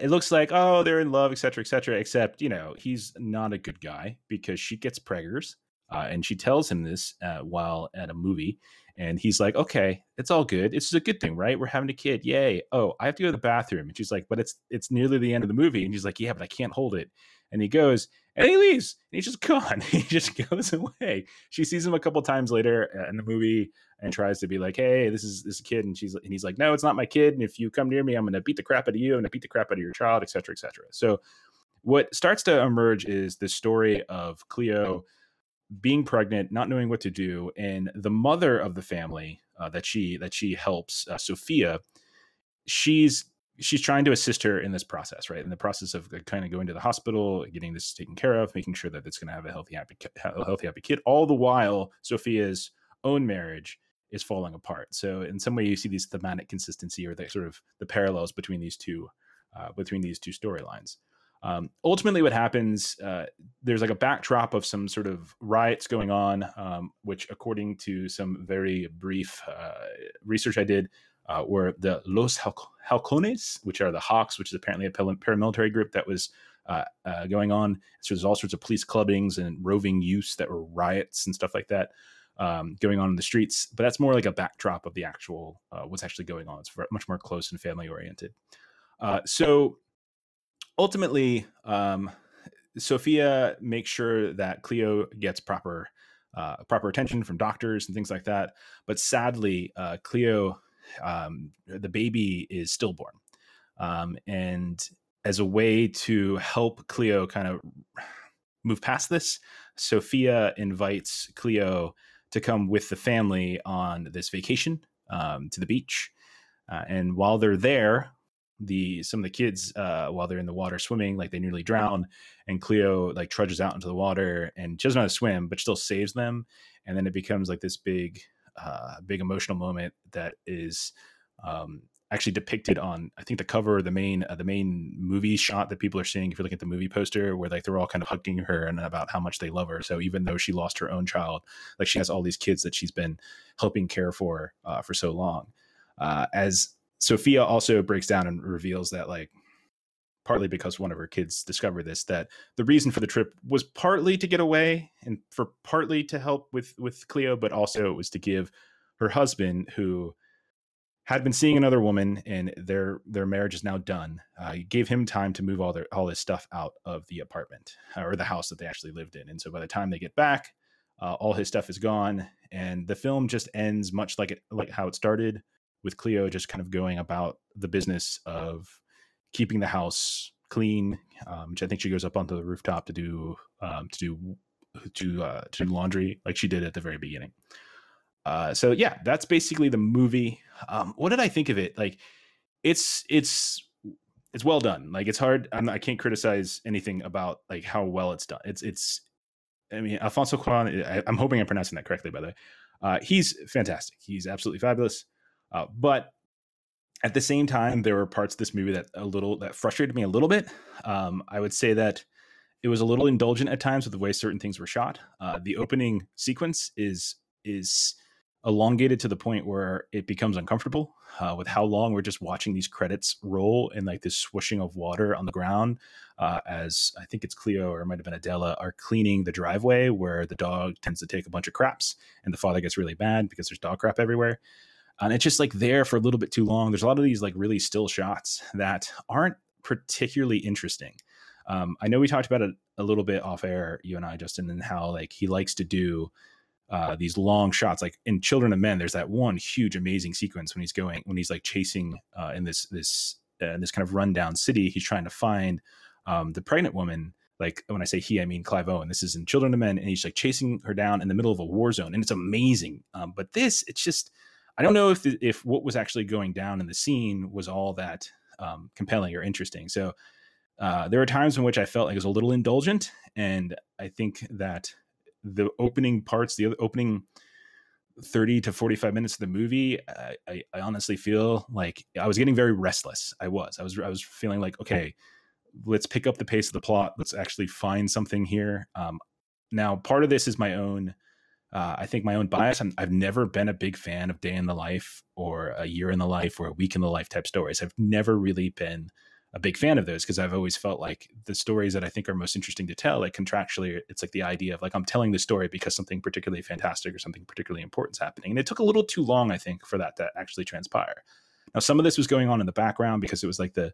it looks like, oh, they're in love, et cetera, except, you know, he's not a good guy because she gets preggers, and she tells him this while at a movie. And he's like, okay, it's all good. It's a good thing, right? We're having a kid. Yay. Oh, I have to go to the bathroom. And she's like, but it's nearly the end of the movie. And he's like, yeah, but I can't hold it. And he goes, and he leaves. And he's just gone. He just goes away. She sees him a couple times later in the movie and tries to be like, hey, this is a kid. And he's like, no, it's not my kid. And if you come near me, I'm going to beat the crap out of you. I'm going to beat the crap out of your child, et cetera, et cetera. So what starts to emerge is the story of Cleo being pregnant, not knowing what to do, and the mother of the family that she helps, Sophia, she's trying to assist her in this process, right? In the process of kind of going to the hospital, getting this taken care of, making sure that it's going to have a healthy, happy kid. All the while, Sophia's own marriage is falling apart. So in some way, you see these thematic consistency or the sort of the parallels between these two storylines. Ultimately what happens, there's like a backdrop of some sort of riots going on, which according to some very brief research I did, were the Los Halcones, which are the Hawks, which is apparently a paramilitary group that was going on. So there's all sorts of police clubbings and roving youths that were riots and stuff like that going on in the streets. But that's more like a backdrop of the actual what's actually going on. It's much more close and family oriented. So ultimately, Sophia makes sure that Cleo gets proper attention from doctors and things like that. But sadly, Cleo, the baby is stillborn. And as a way to help Cleo kind of move past this, Sophia invites Cleo to come with the family on this vacation to the beach. And while they're there, some of the kids, while they're in the water swimming, like they nearly drown, and Cleo like trudges out into the water and doesn't know how to swim, but still saves them. And then it becomes like this big emotional moment that is actually depicted on, I think, the cover, the main movie shot that people are seeing. If you look at the movie poster, where like they're all kind of hugging her and about how much they love her. So even though she lost her own child, like she has all these kids that she's been helping care for so long. As Sophia also breaks down and reveals that, like, partly because one of her kids discovered this, that the reason for the trip was partly to get away and for partly to help with Cleo, but also it was to give her husband, who had been seeing another woman and their marriage is now done, gave him time to move all his stuff out of the apartment or the house that they actually lived in. And so by the time they get back, all his stuff is gone, and the film just ends much like how it started, with Cleo just kind of going about the business of keeping the house clean, which I think she goes up onto the rooftop to do to do laundry, like she did at the very beginning. So yeah, that's basically the movie. What did I think of it? Like, it's well done. Like, it's hard. I can't criticize anything about like how well it's done. It's. I mean, Alfonso Cuarón. I'm hoping I'm pronouncing that correctly, by the way. He's fantastic. He's absolutely fabulous. But at the same time, there were parts of this movie that frustrated me a little bit. I would say that it was a little indulgent at times with the way certain things were shot. The opening sequence is elongated to the point where it becomes uncomfortable with how long we're just watching these credits roll and like this swishing of water on the ground as I think it's Cleo or it might've been Adela are cleaning the driveway where the dog tends to take a bunch of craps and the father gets really mad because there's dog crap everywhere. And it's just like there for a little bit too long. There's a lot of these like really still shots that aren't particularly interesting. I know we talked about it a little bit off air, you and I, Justin, and how like he likes to do these long shots. Like in Children of Men, there's that one huge amazing sequence when he's like chasing in this kind of rundown city. He's trying to find the pregnant woman. Like when I say he, I mean Clive Owen. This is in Children of Men, and he's like chasing her down in the middle of a war zone, and it's amazing. But this, it's just. I don't know if what was actually going down in the scene was all that compelling or interesting. So there were times in which I felt like it was a little indulgent. And I think that the opening parts, the opening 30 to 45 minutes of the movie, I honestly feel like I was getting very restless. I was feeling like, okay, let's pick up the pace of the plot. Let's actually find something here. Now, part of this is my own I think my own bias. I've never been a big fan of day in the life or a year in the life or a week in the life type stories. I've never really been a big fan of those because I've always felt like the stories that I think are most interesting to tell, like contractually, it's like the idea of like, I'm telling the story because something particularly fantastic or something particularly important is happening. And it took a little too long, I think, for that to actually transpire. Now, some of this was going on in the background because it was like the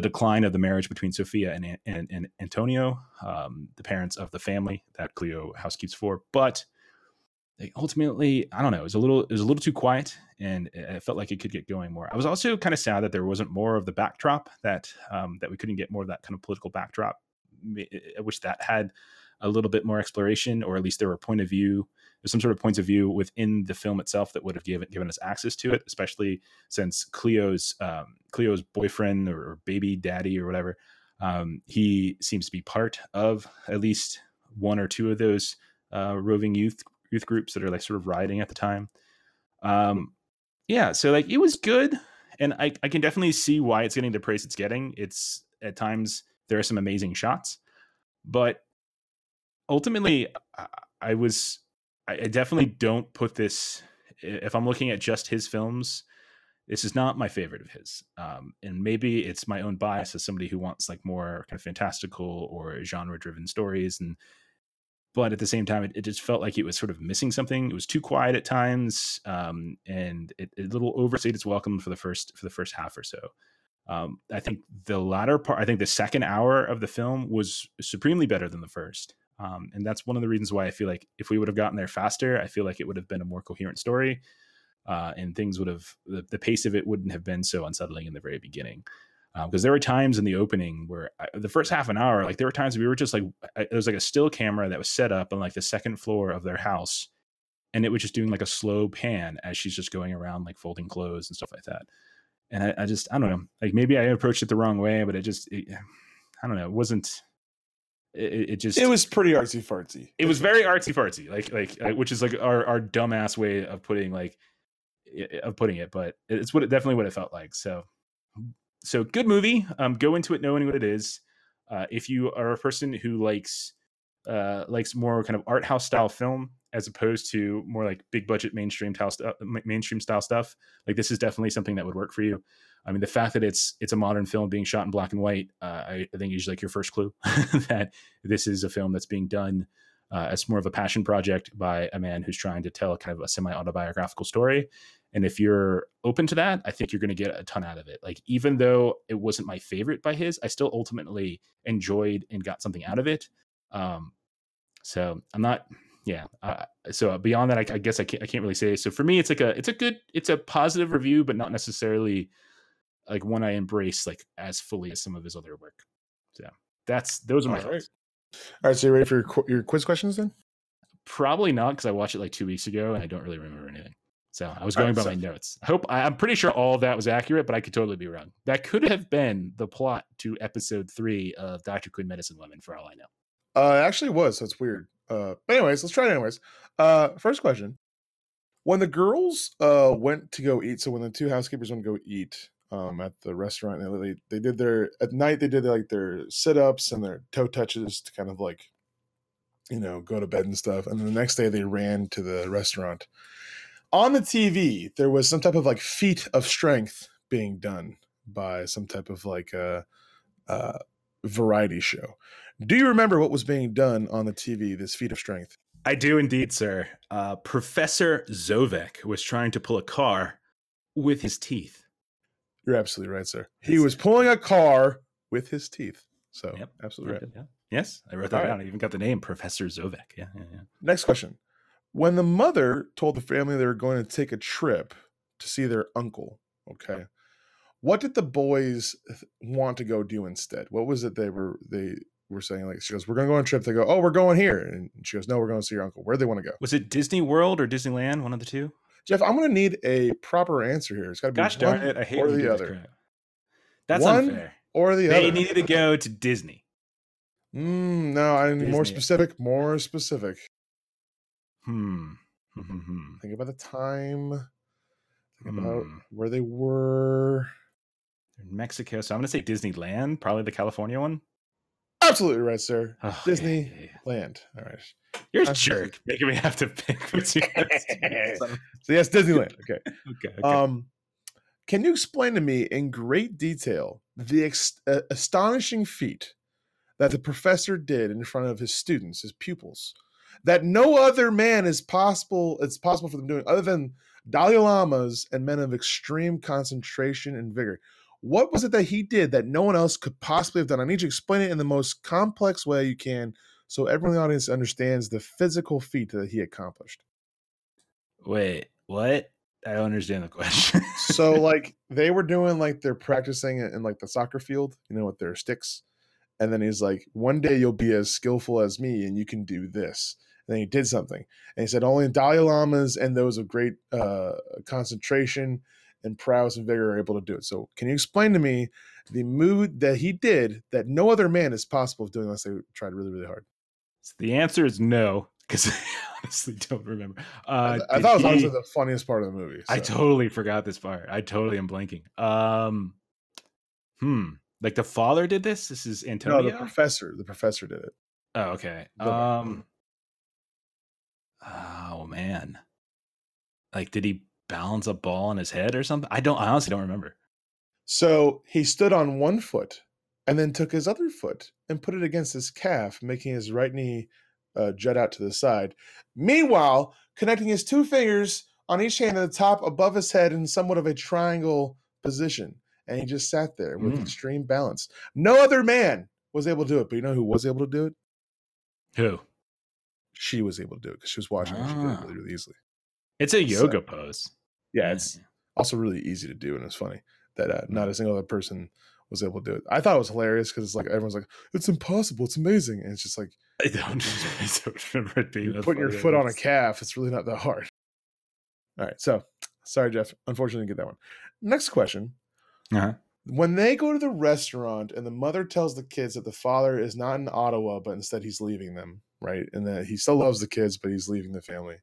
decline of the marriage between Sophia and Antonio, the parents of the family that Cleo housekeeps for. But ultimately, I don't know, it was a little too quiet, and it felt like it could get going more. I was also kind of sad that there wasn't more of the backdrop, that we couldn't get more of that kind of political backdrop. I wish that had a little bit more exploration, or at least there were some sort of points of view within the film itself that would have given us access to it, especially since Cleo's boyfriend or baby daddy or whatever, he seems to be part of at least one or two of those roving youth groups that are like sort of rioting at the time. Yeah, so like it was good, and I can definitely see why it's getting the praise it's getting. It's at times there are some amazing shots, but ultimately I definitely don't put this, if I'm looking at just his films, this is not my favorite of his. And maybe it's my own bias as somebody who wants like more kind of fantastical or genre driven stories. But at the same time, it just felt like it was sort of missing something. It was too quiet at times. And it a little overstayed its welcome for the first half or so. I think the latter part, I think the second hour of the film was supremely better than the first. And that's one of the reasons why I feel like if we would have gotten there faster, I feel like it would have been a more coherent story, and things would have, the pace of it wouldn't have been so unsettling in the very beginning. Because there were times in the opening where the first half an hour, like there were times we were just like, there was like a still camera that was set up on like the second floor of their house, and it was just doing like a slow pan as she's just going around like folding clothes and stuff like that. And I just, I don't know, like maybe I approached it the wrong way, but I don't know, it wasn't. It was pretty artsy fartsy. It was very artsy fartsy, like which is like our dumbass way of putting it, but it's definitely what it felt like. So good movie. Go into it knowing what it is. If you are a person who likes more kind of art house style film as opposed to more like big budget mainstream style stuff, like this is definitely something that would work for you. I mean, the fact that it's a modern film being shot in black and white, I think is like your first clue that this is a film that's being done as more of a passion project by a man who's trying to tell kind of a semi-autobiographical story. And if you're open to that, I think you're going to get a ton out of it. Like, even though it wasn't my favorite by his, I still ultimately enjoyed and got something out of it. So I'm not... Yeah. So beyond that, I guess I can't really say. So for me, it's a positive review, but not necessarily like one I embrace like as fully as some of his other work. So those are my thoughts. All right. So you ready for your quiz questions then? Probably not, because I watched it like 2 weeks ago and I don't really remember anything. So I was going by my notes. I hope I'm pretty sure all of that was accurate, but I could totally be wrong. That could have been the plot to episode 3 of Dr. Quinn, Medicine Woman, for all I know. It actually was. So it's weird. But anyways, let's try it anyways. First question. When the girls went to go eat, so when the two housekeepers went to go eat at the restaurant, they did their sit-ups and their toe touches to kind of like, you know, go to bed and stuff. And then the next day they ran to the restaurant. On the TV, there was some type of like feat of strength being done by some type of like variety show. Do you remember what was being done on the TV, this feat of strength? I do indeed, sir. Professor Zovek was trying to pull a car with his teeth. You're absolutely right, sir. He was pulling a car with his teeth. So, yep, absolutely right. Yeah. Yes, I wrote that down. I even got the name, Professor Zovek. Yeah. Next question. When the mother told the family they were going to take a trip to see their uncle, okay, what did the boys want to go do instead? What was it they were saying? Like, she goes, we're going to go on a trip. They go, oh, we're going here. And she goes, no, we're going to see your uncle. Where'd they want to go? Was it Disney World or Disneyland? One of the two? Jeff, I'm going to need a proper answer here. It's got to be one or the other. That's unfair. Or the other. They needed to go to Disney. No, I need more specific. More specific. Think about the time. Think about where they were. They're in Mexico. So I'm going to say Disneyland, probably the California one. Absolutely right, sir. Oh, Disneyland. Yeah. All right. You're a jerk. Making me have to pick. So yes, Disneyland. Okay. Okay. Can you explain to me in great detail the astonishing feat that the professor did in front of his students, his pupils, that no other man is possible, it's possible for them doing other than Dalai Lamas and men of extreme concentration and vigor? What was it that he did that no one else could possibly have done? I need you to explain it in the most complex way you can so everyone in the audience understands the physical feat that he accomplished. Wait, what? I don't understand the question. So, like, they were doing, like, they're practicing in, like, the soccer field, you know, with their sticks. And then he's like, one day you'll be as skillful as me and you can do this. And then he did something. And he said, only Dalai Lamas and those of great concentration and prowess and vigor are able to do it. So can you explain to me the mood that he did that no other man is possible of doing unless they tried really, really hard? So the answer is no, because I honestly don't remember. I thought it was honestly the funniest part of the movie. So. I totally forgot this part. I totally am blanking. Like the father did this? This is Antonio? No, the professor. The professor did it. Oh, okay. Oh, man. Like, did he balance a ball on his head or something? I honestly don't remember. So he stood on one foot and then took his other foot and put it against his calf, making his right knee jut out to the side. Meanwhile, connecting his two fingers on each hand at the top above his head in somewhat of a triangle position. And he just sat there with extreme balance. No other man was able to do it. But you know who was able to do it? Who? She was able to do it because she was watching it. She did it really, really easily. It's a yoga pose. Yeah, it's also really easy to do. And it's funny that not a single other person was able to do it. I thought it was hilarious because it's like everyone's like, it's impossible. It's amazing. And it's just like, I don't remember it being putting your foot on a calf. It's really not that hard. All right. So sorry, Jeff. Unfortunately, I didn't get that one. Next question. Uh-huh. When they go to the restaurant and the mother tells the kids that the father is not in Ottawa, but instead he's leaving them, right? And that he still loves the kids, but he's leaving the family.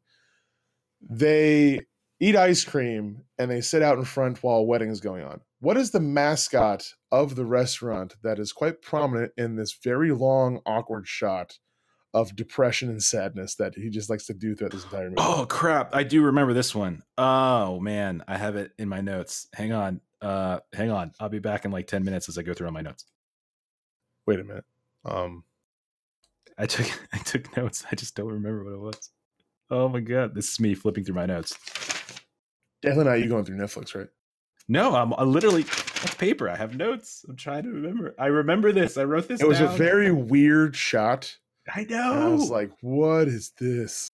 They eat ice cream and they sit out in front while a wedding is going on. What is the mascot of the restaurant that is quite prominent in this very long, awkward shot of depression and sadness that he just likes to do throughout this entire movie? Oh, crap. I do remember this one. Oh, man. I have it in my notes. Hang on. I'll be back in like 10 minutes as I go through all my notes. Wait a minute. I took notes. I just don't remember what it was. Oh my God. This is me flipping through my notes. Definitely not you going through Netflix, right? No, I literally have paper. I have notes. I'm trying to remember. I remember this. I wrote this. It was a very weird shot. I know. And I was like, what is this?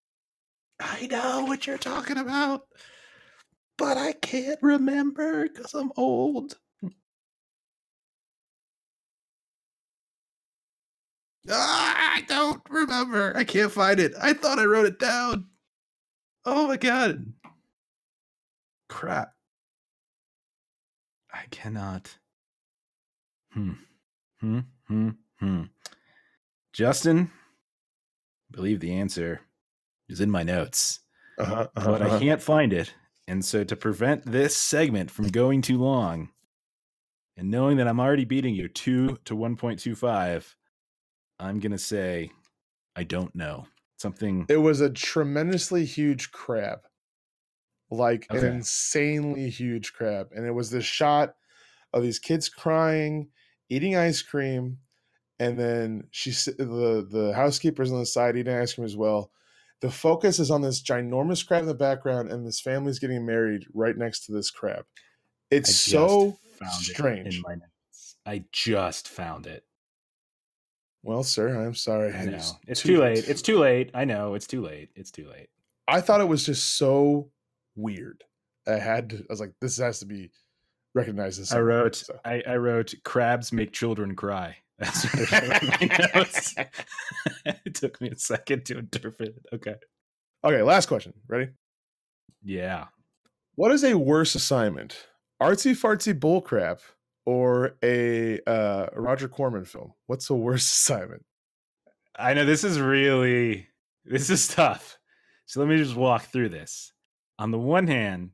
I know what you're talking about. But I can't remember because I'm old. I don't remember. I can't find it. I thought I wrote it down. Oh my God. Crap. I cannot. Justin, I believe the answer is in my notes. But I can't find it. And so to prevent this segment from going too long and knowing that I'm already beating you 2 to 1.25, I'm going to say, I don't know. Something. It was a tremendously huge crab, like an insanely huge crab. And it was this shot of these kids crying, eating ice cream. And then the housekeeper's on the side eating ice cream as well. The focus is on this ginormous crab in the background, and this family's getting married right next to this crab. It's so strange. I just found it. Well, sir, I'm sorry. It's too late. It's too late. I know. It's too late. It's too late. I thought it was just so weird. I was like, this has to be recognized as something. I wrote, crabs make children cry. That's what I notes. It took me a second to interpret it. Okay, last question. Ready? Yeah. What is a worse assignment? Artsy fartsy bullcrap or a Roger Corman film? What's the worst assignment? I know this is tough. So let me just walk through this. On the one hand,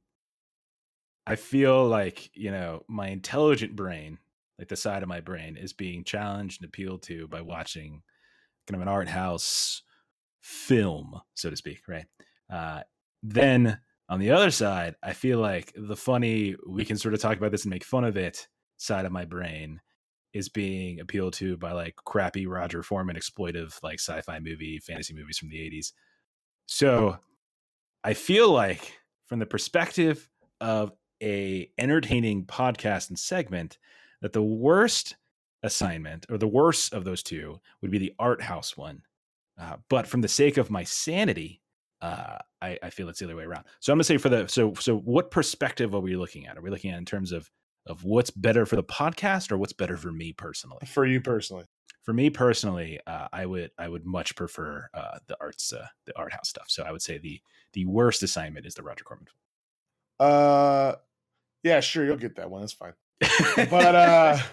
I feel like, you know, my intelligent brain, like the side of my brain, is being challenged and appealed to by watching kind of an art house film, so to speak, right? Then On the other side, I feel like the funny, we can sort of talk about this and make fun of it side of my brain is being appealed to by like crappy Roger Corman exploitive like sci-fi movie, fantasy movies from the 80s. So I feel like from the perspective of a entertaining podcast and segment, that the worst assignment or the worst of those two would be the art house one. But from the sake of my sanity, I feel it's the other way around. So I'm gonna say for the, so what perspective are we looking at? Are we looking at in terms of what's better for the podcast or what's better for me personally? For you personally. For me personally, I would much prefer the art house stuff. So I would say the worst assignment is the Roger Corman. Yeah, sure, you'll get that one. That's fine. But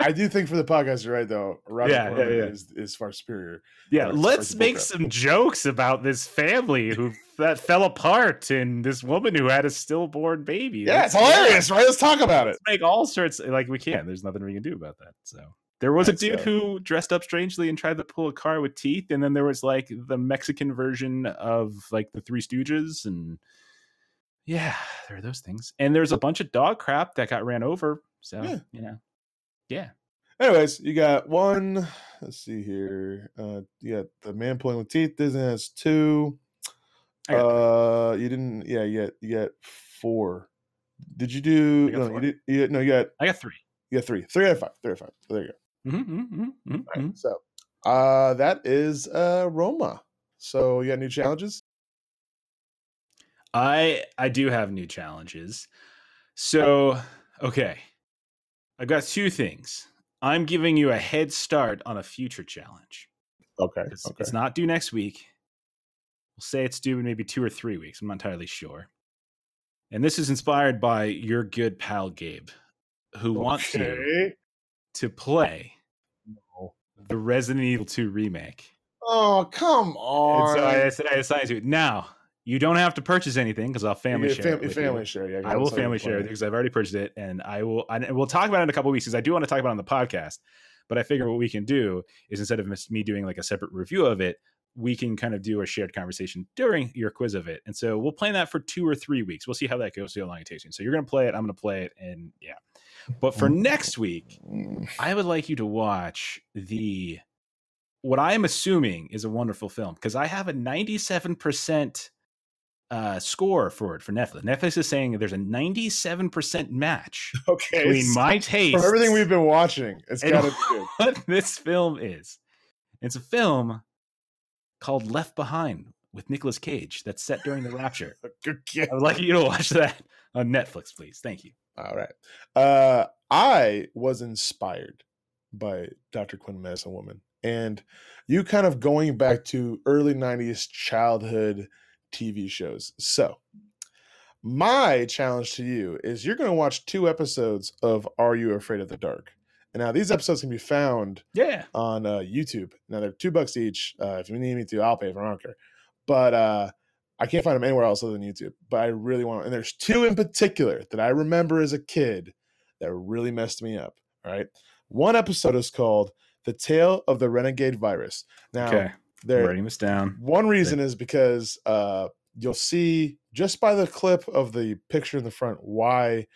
I do think for the podcast, you're right though. Roger Corman is far superior. Yeah, let's make some jokes about this family who that fell apart and this woman who had a stillborn baby. Yeah, it's hilarious, right? Let's talk about it. Let's make all sorts like we can. There's nothing we can do about that. So. There was a dude who dressed up strangely and tried to pull a car with teeth. And then there was like the Mexican version of like the Three Stooges. And yeah, there are those things. And there's a bunch of dog crap that got ran over. So, yeah. Anyways, you got one. Let's see here. You got the man pulling with teeth. Disney has two. You got four. Did you do? I got three. You got three. Three out of five. So there you go. Right, so that is Roma. So you got new challenges? I do have new challenges. So okay, I've got two things. I'm giving you a head start on a future challenge. Okay. It's not due next week. We'll say it's due in maybe 2 or 3 weeks. I'm not entirely sure. And this is inspired by your good pal Gabe, who wants to play the Resident Evil 2 remake. Oh, come on. So I said I decided to. Now, you don't have to purchase anything because I'll family share. Yeah, I will family share it because I've already purchased it. And we'll talk about it in a couple of weeks because I do want to talk about it on the podcast. But I figure what we can do is instead of me doing like a separate review of it, we can kind of do a shared conversation during your quiz of it. And so we'll plan that for 2 or 3 weeks. We'll see how that goes, see how long it takes you. So you're going to play it. I'm going to play it. And yeah. But for next week, I would like you to watch what I am assuming is a wonderful film because I have a 97% score for it for Netflix. Netflix is saying there's a 97% match between my taste for everything we've been watching. It's got to be good. What this film is. It's a film called Left Behind with Nicolas Cage that's set during the Rapture. I would like you to watch that on Netflix, please. Thank you. All right. I was inspired by Dr. Quinn, Medicine Woman, and you kind of going back to early 90s childhood TV shows. So my challenge to you is you're going to watch 2 episodes of Are You Afraid of the Dark? And now these episodes can be found on YouTube. Now they're $2 each. If you need me to, I'll pay for them. I don't care. But I can't find them anywhere else other than YouTube. But I really want to. And there's 2 in particular that I remember as a kid that really messed me up. All right. One episode is called The Tale of the Renegade Virus. Now, I'm writing this down. One reason is because you'll see just by the clip of the picture in the front why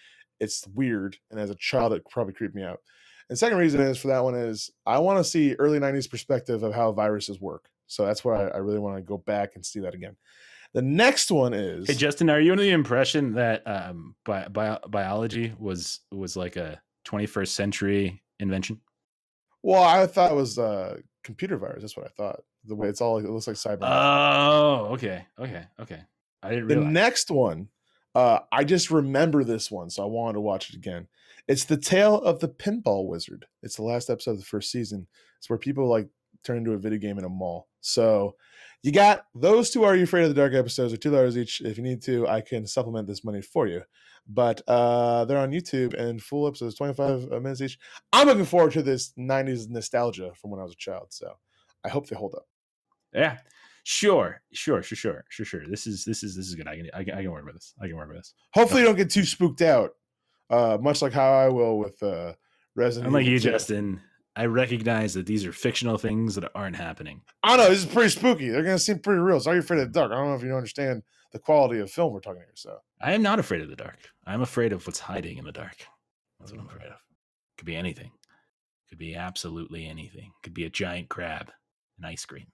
it's weird. And as a child, it probably creeped me out. And second reason is for that one is I want to see early 90s perspective of how viruses work. So that's why I really want to go back and see that again. The next one is... Hey, Justin, are you under the impression that biology was like a 21st century invention? Well, I thought it was a computer virus. That's what I thought. The way it looks like cyber. Oh, okay. I didn't realize. The next one, I just remember this one, so I wanted to watch it again. It's The Tale of the Pinball Wizard. It's the last episode of the first season. It's where people like turn into a video game in a mall. So you got those 2 Are You Afraid of the Dark episodes are $2 each. If you need to, I can supplement this money for you. But they're on YouTube and full episodes, 25 minutes each. I'm looking forward to this 90s nostalgia from when I was a child. So I hope they hold up. Yeah, sure. This is good. I can work with this. Hopefully you don't get too spooked out. Much like how I will with Resident Evil. Unlike you, Justin, I recognize that these are fictional things that aren't happening. I know, this is pretty spooky. They're going to seem pretty real. So Are You Afraid of the Dark? I don't know if you understand the quality of film we're talking here. So I am not afraid of the dark. I'm afraid of what's hiding in the dark. That's what I'm afraid of. Could be anything. Could be absolutely anything. Could be a giant crab, an ice cream.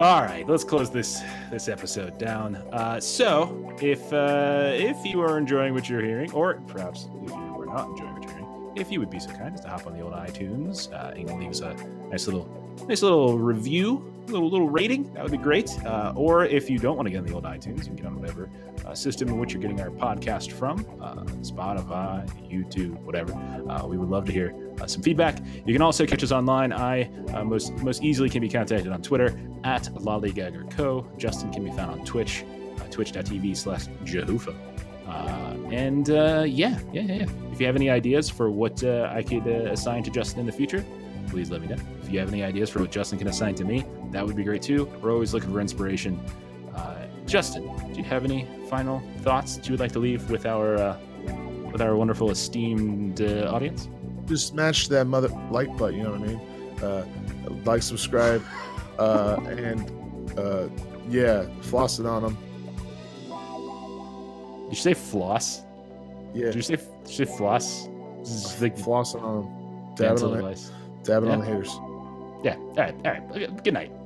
All right, let's close this episode down. So if you are enjoying what you're hearing, or perhaps if you were not enjoying what you're hearing, if you would be so kind as to hop on the old iTunes and leave us a nice little review, little rating, that would be great. Or if you don't want to get on the old iTunes, you can get on whatever system in which you're getting our podcast from, Spotify, YouTube, whatever. We would love to hear some feedback. You can also catch us online. I most easily can be contacted on Twitter at LollygaggerCo. Justin can be found on Twitch, twitch.tv/Jehufa. And if you have any ideas for what I could assign to Justin in the future, please let me know. If you have any ideas for what Justin can assign to me, that would be great too. We're always looking for inspiration. Justin, do you have any final thoughts that you would like to leave with our wonderful esteemed audience? Just smash that mother like button, you know what I mean? Like, subscribe, and yeah, floss it on them. Did you say floss? Yeah. Did you say floss? This is like flossing on them. Dental advice. Dabbing on the haters. Yeah. All right. Good night.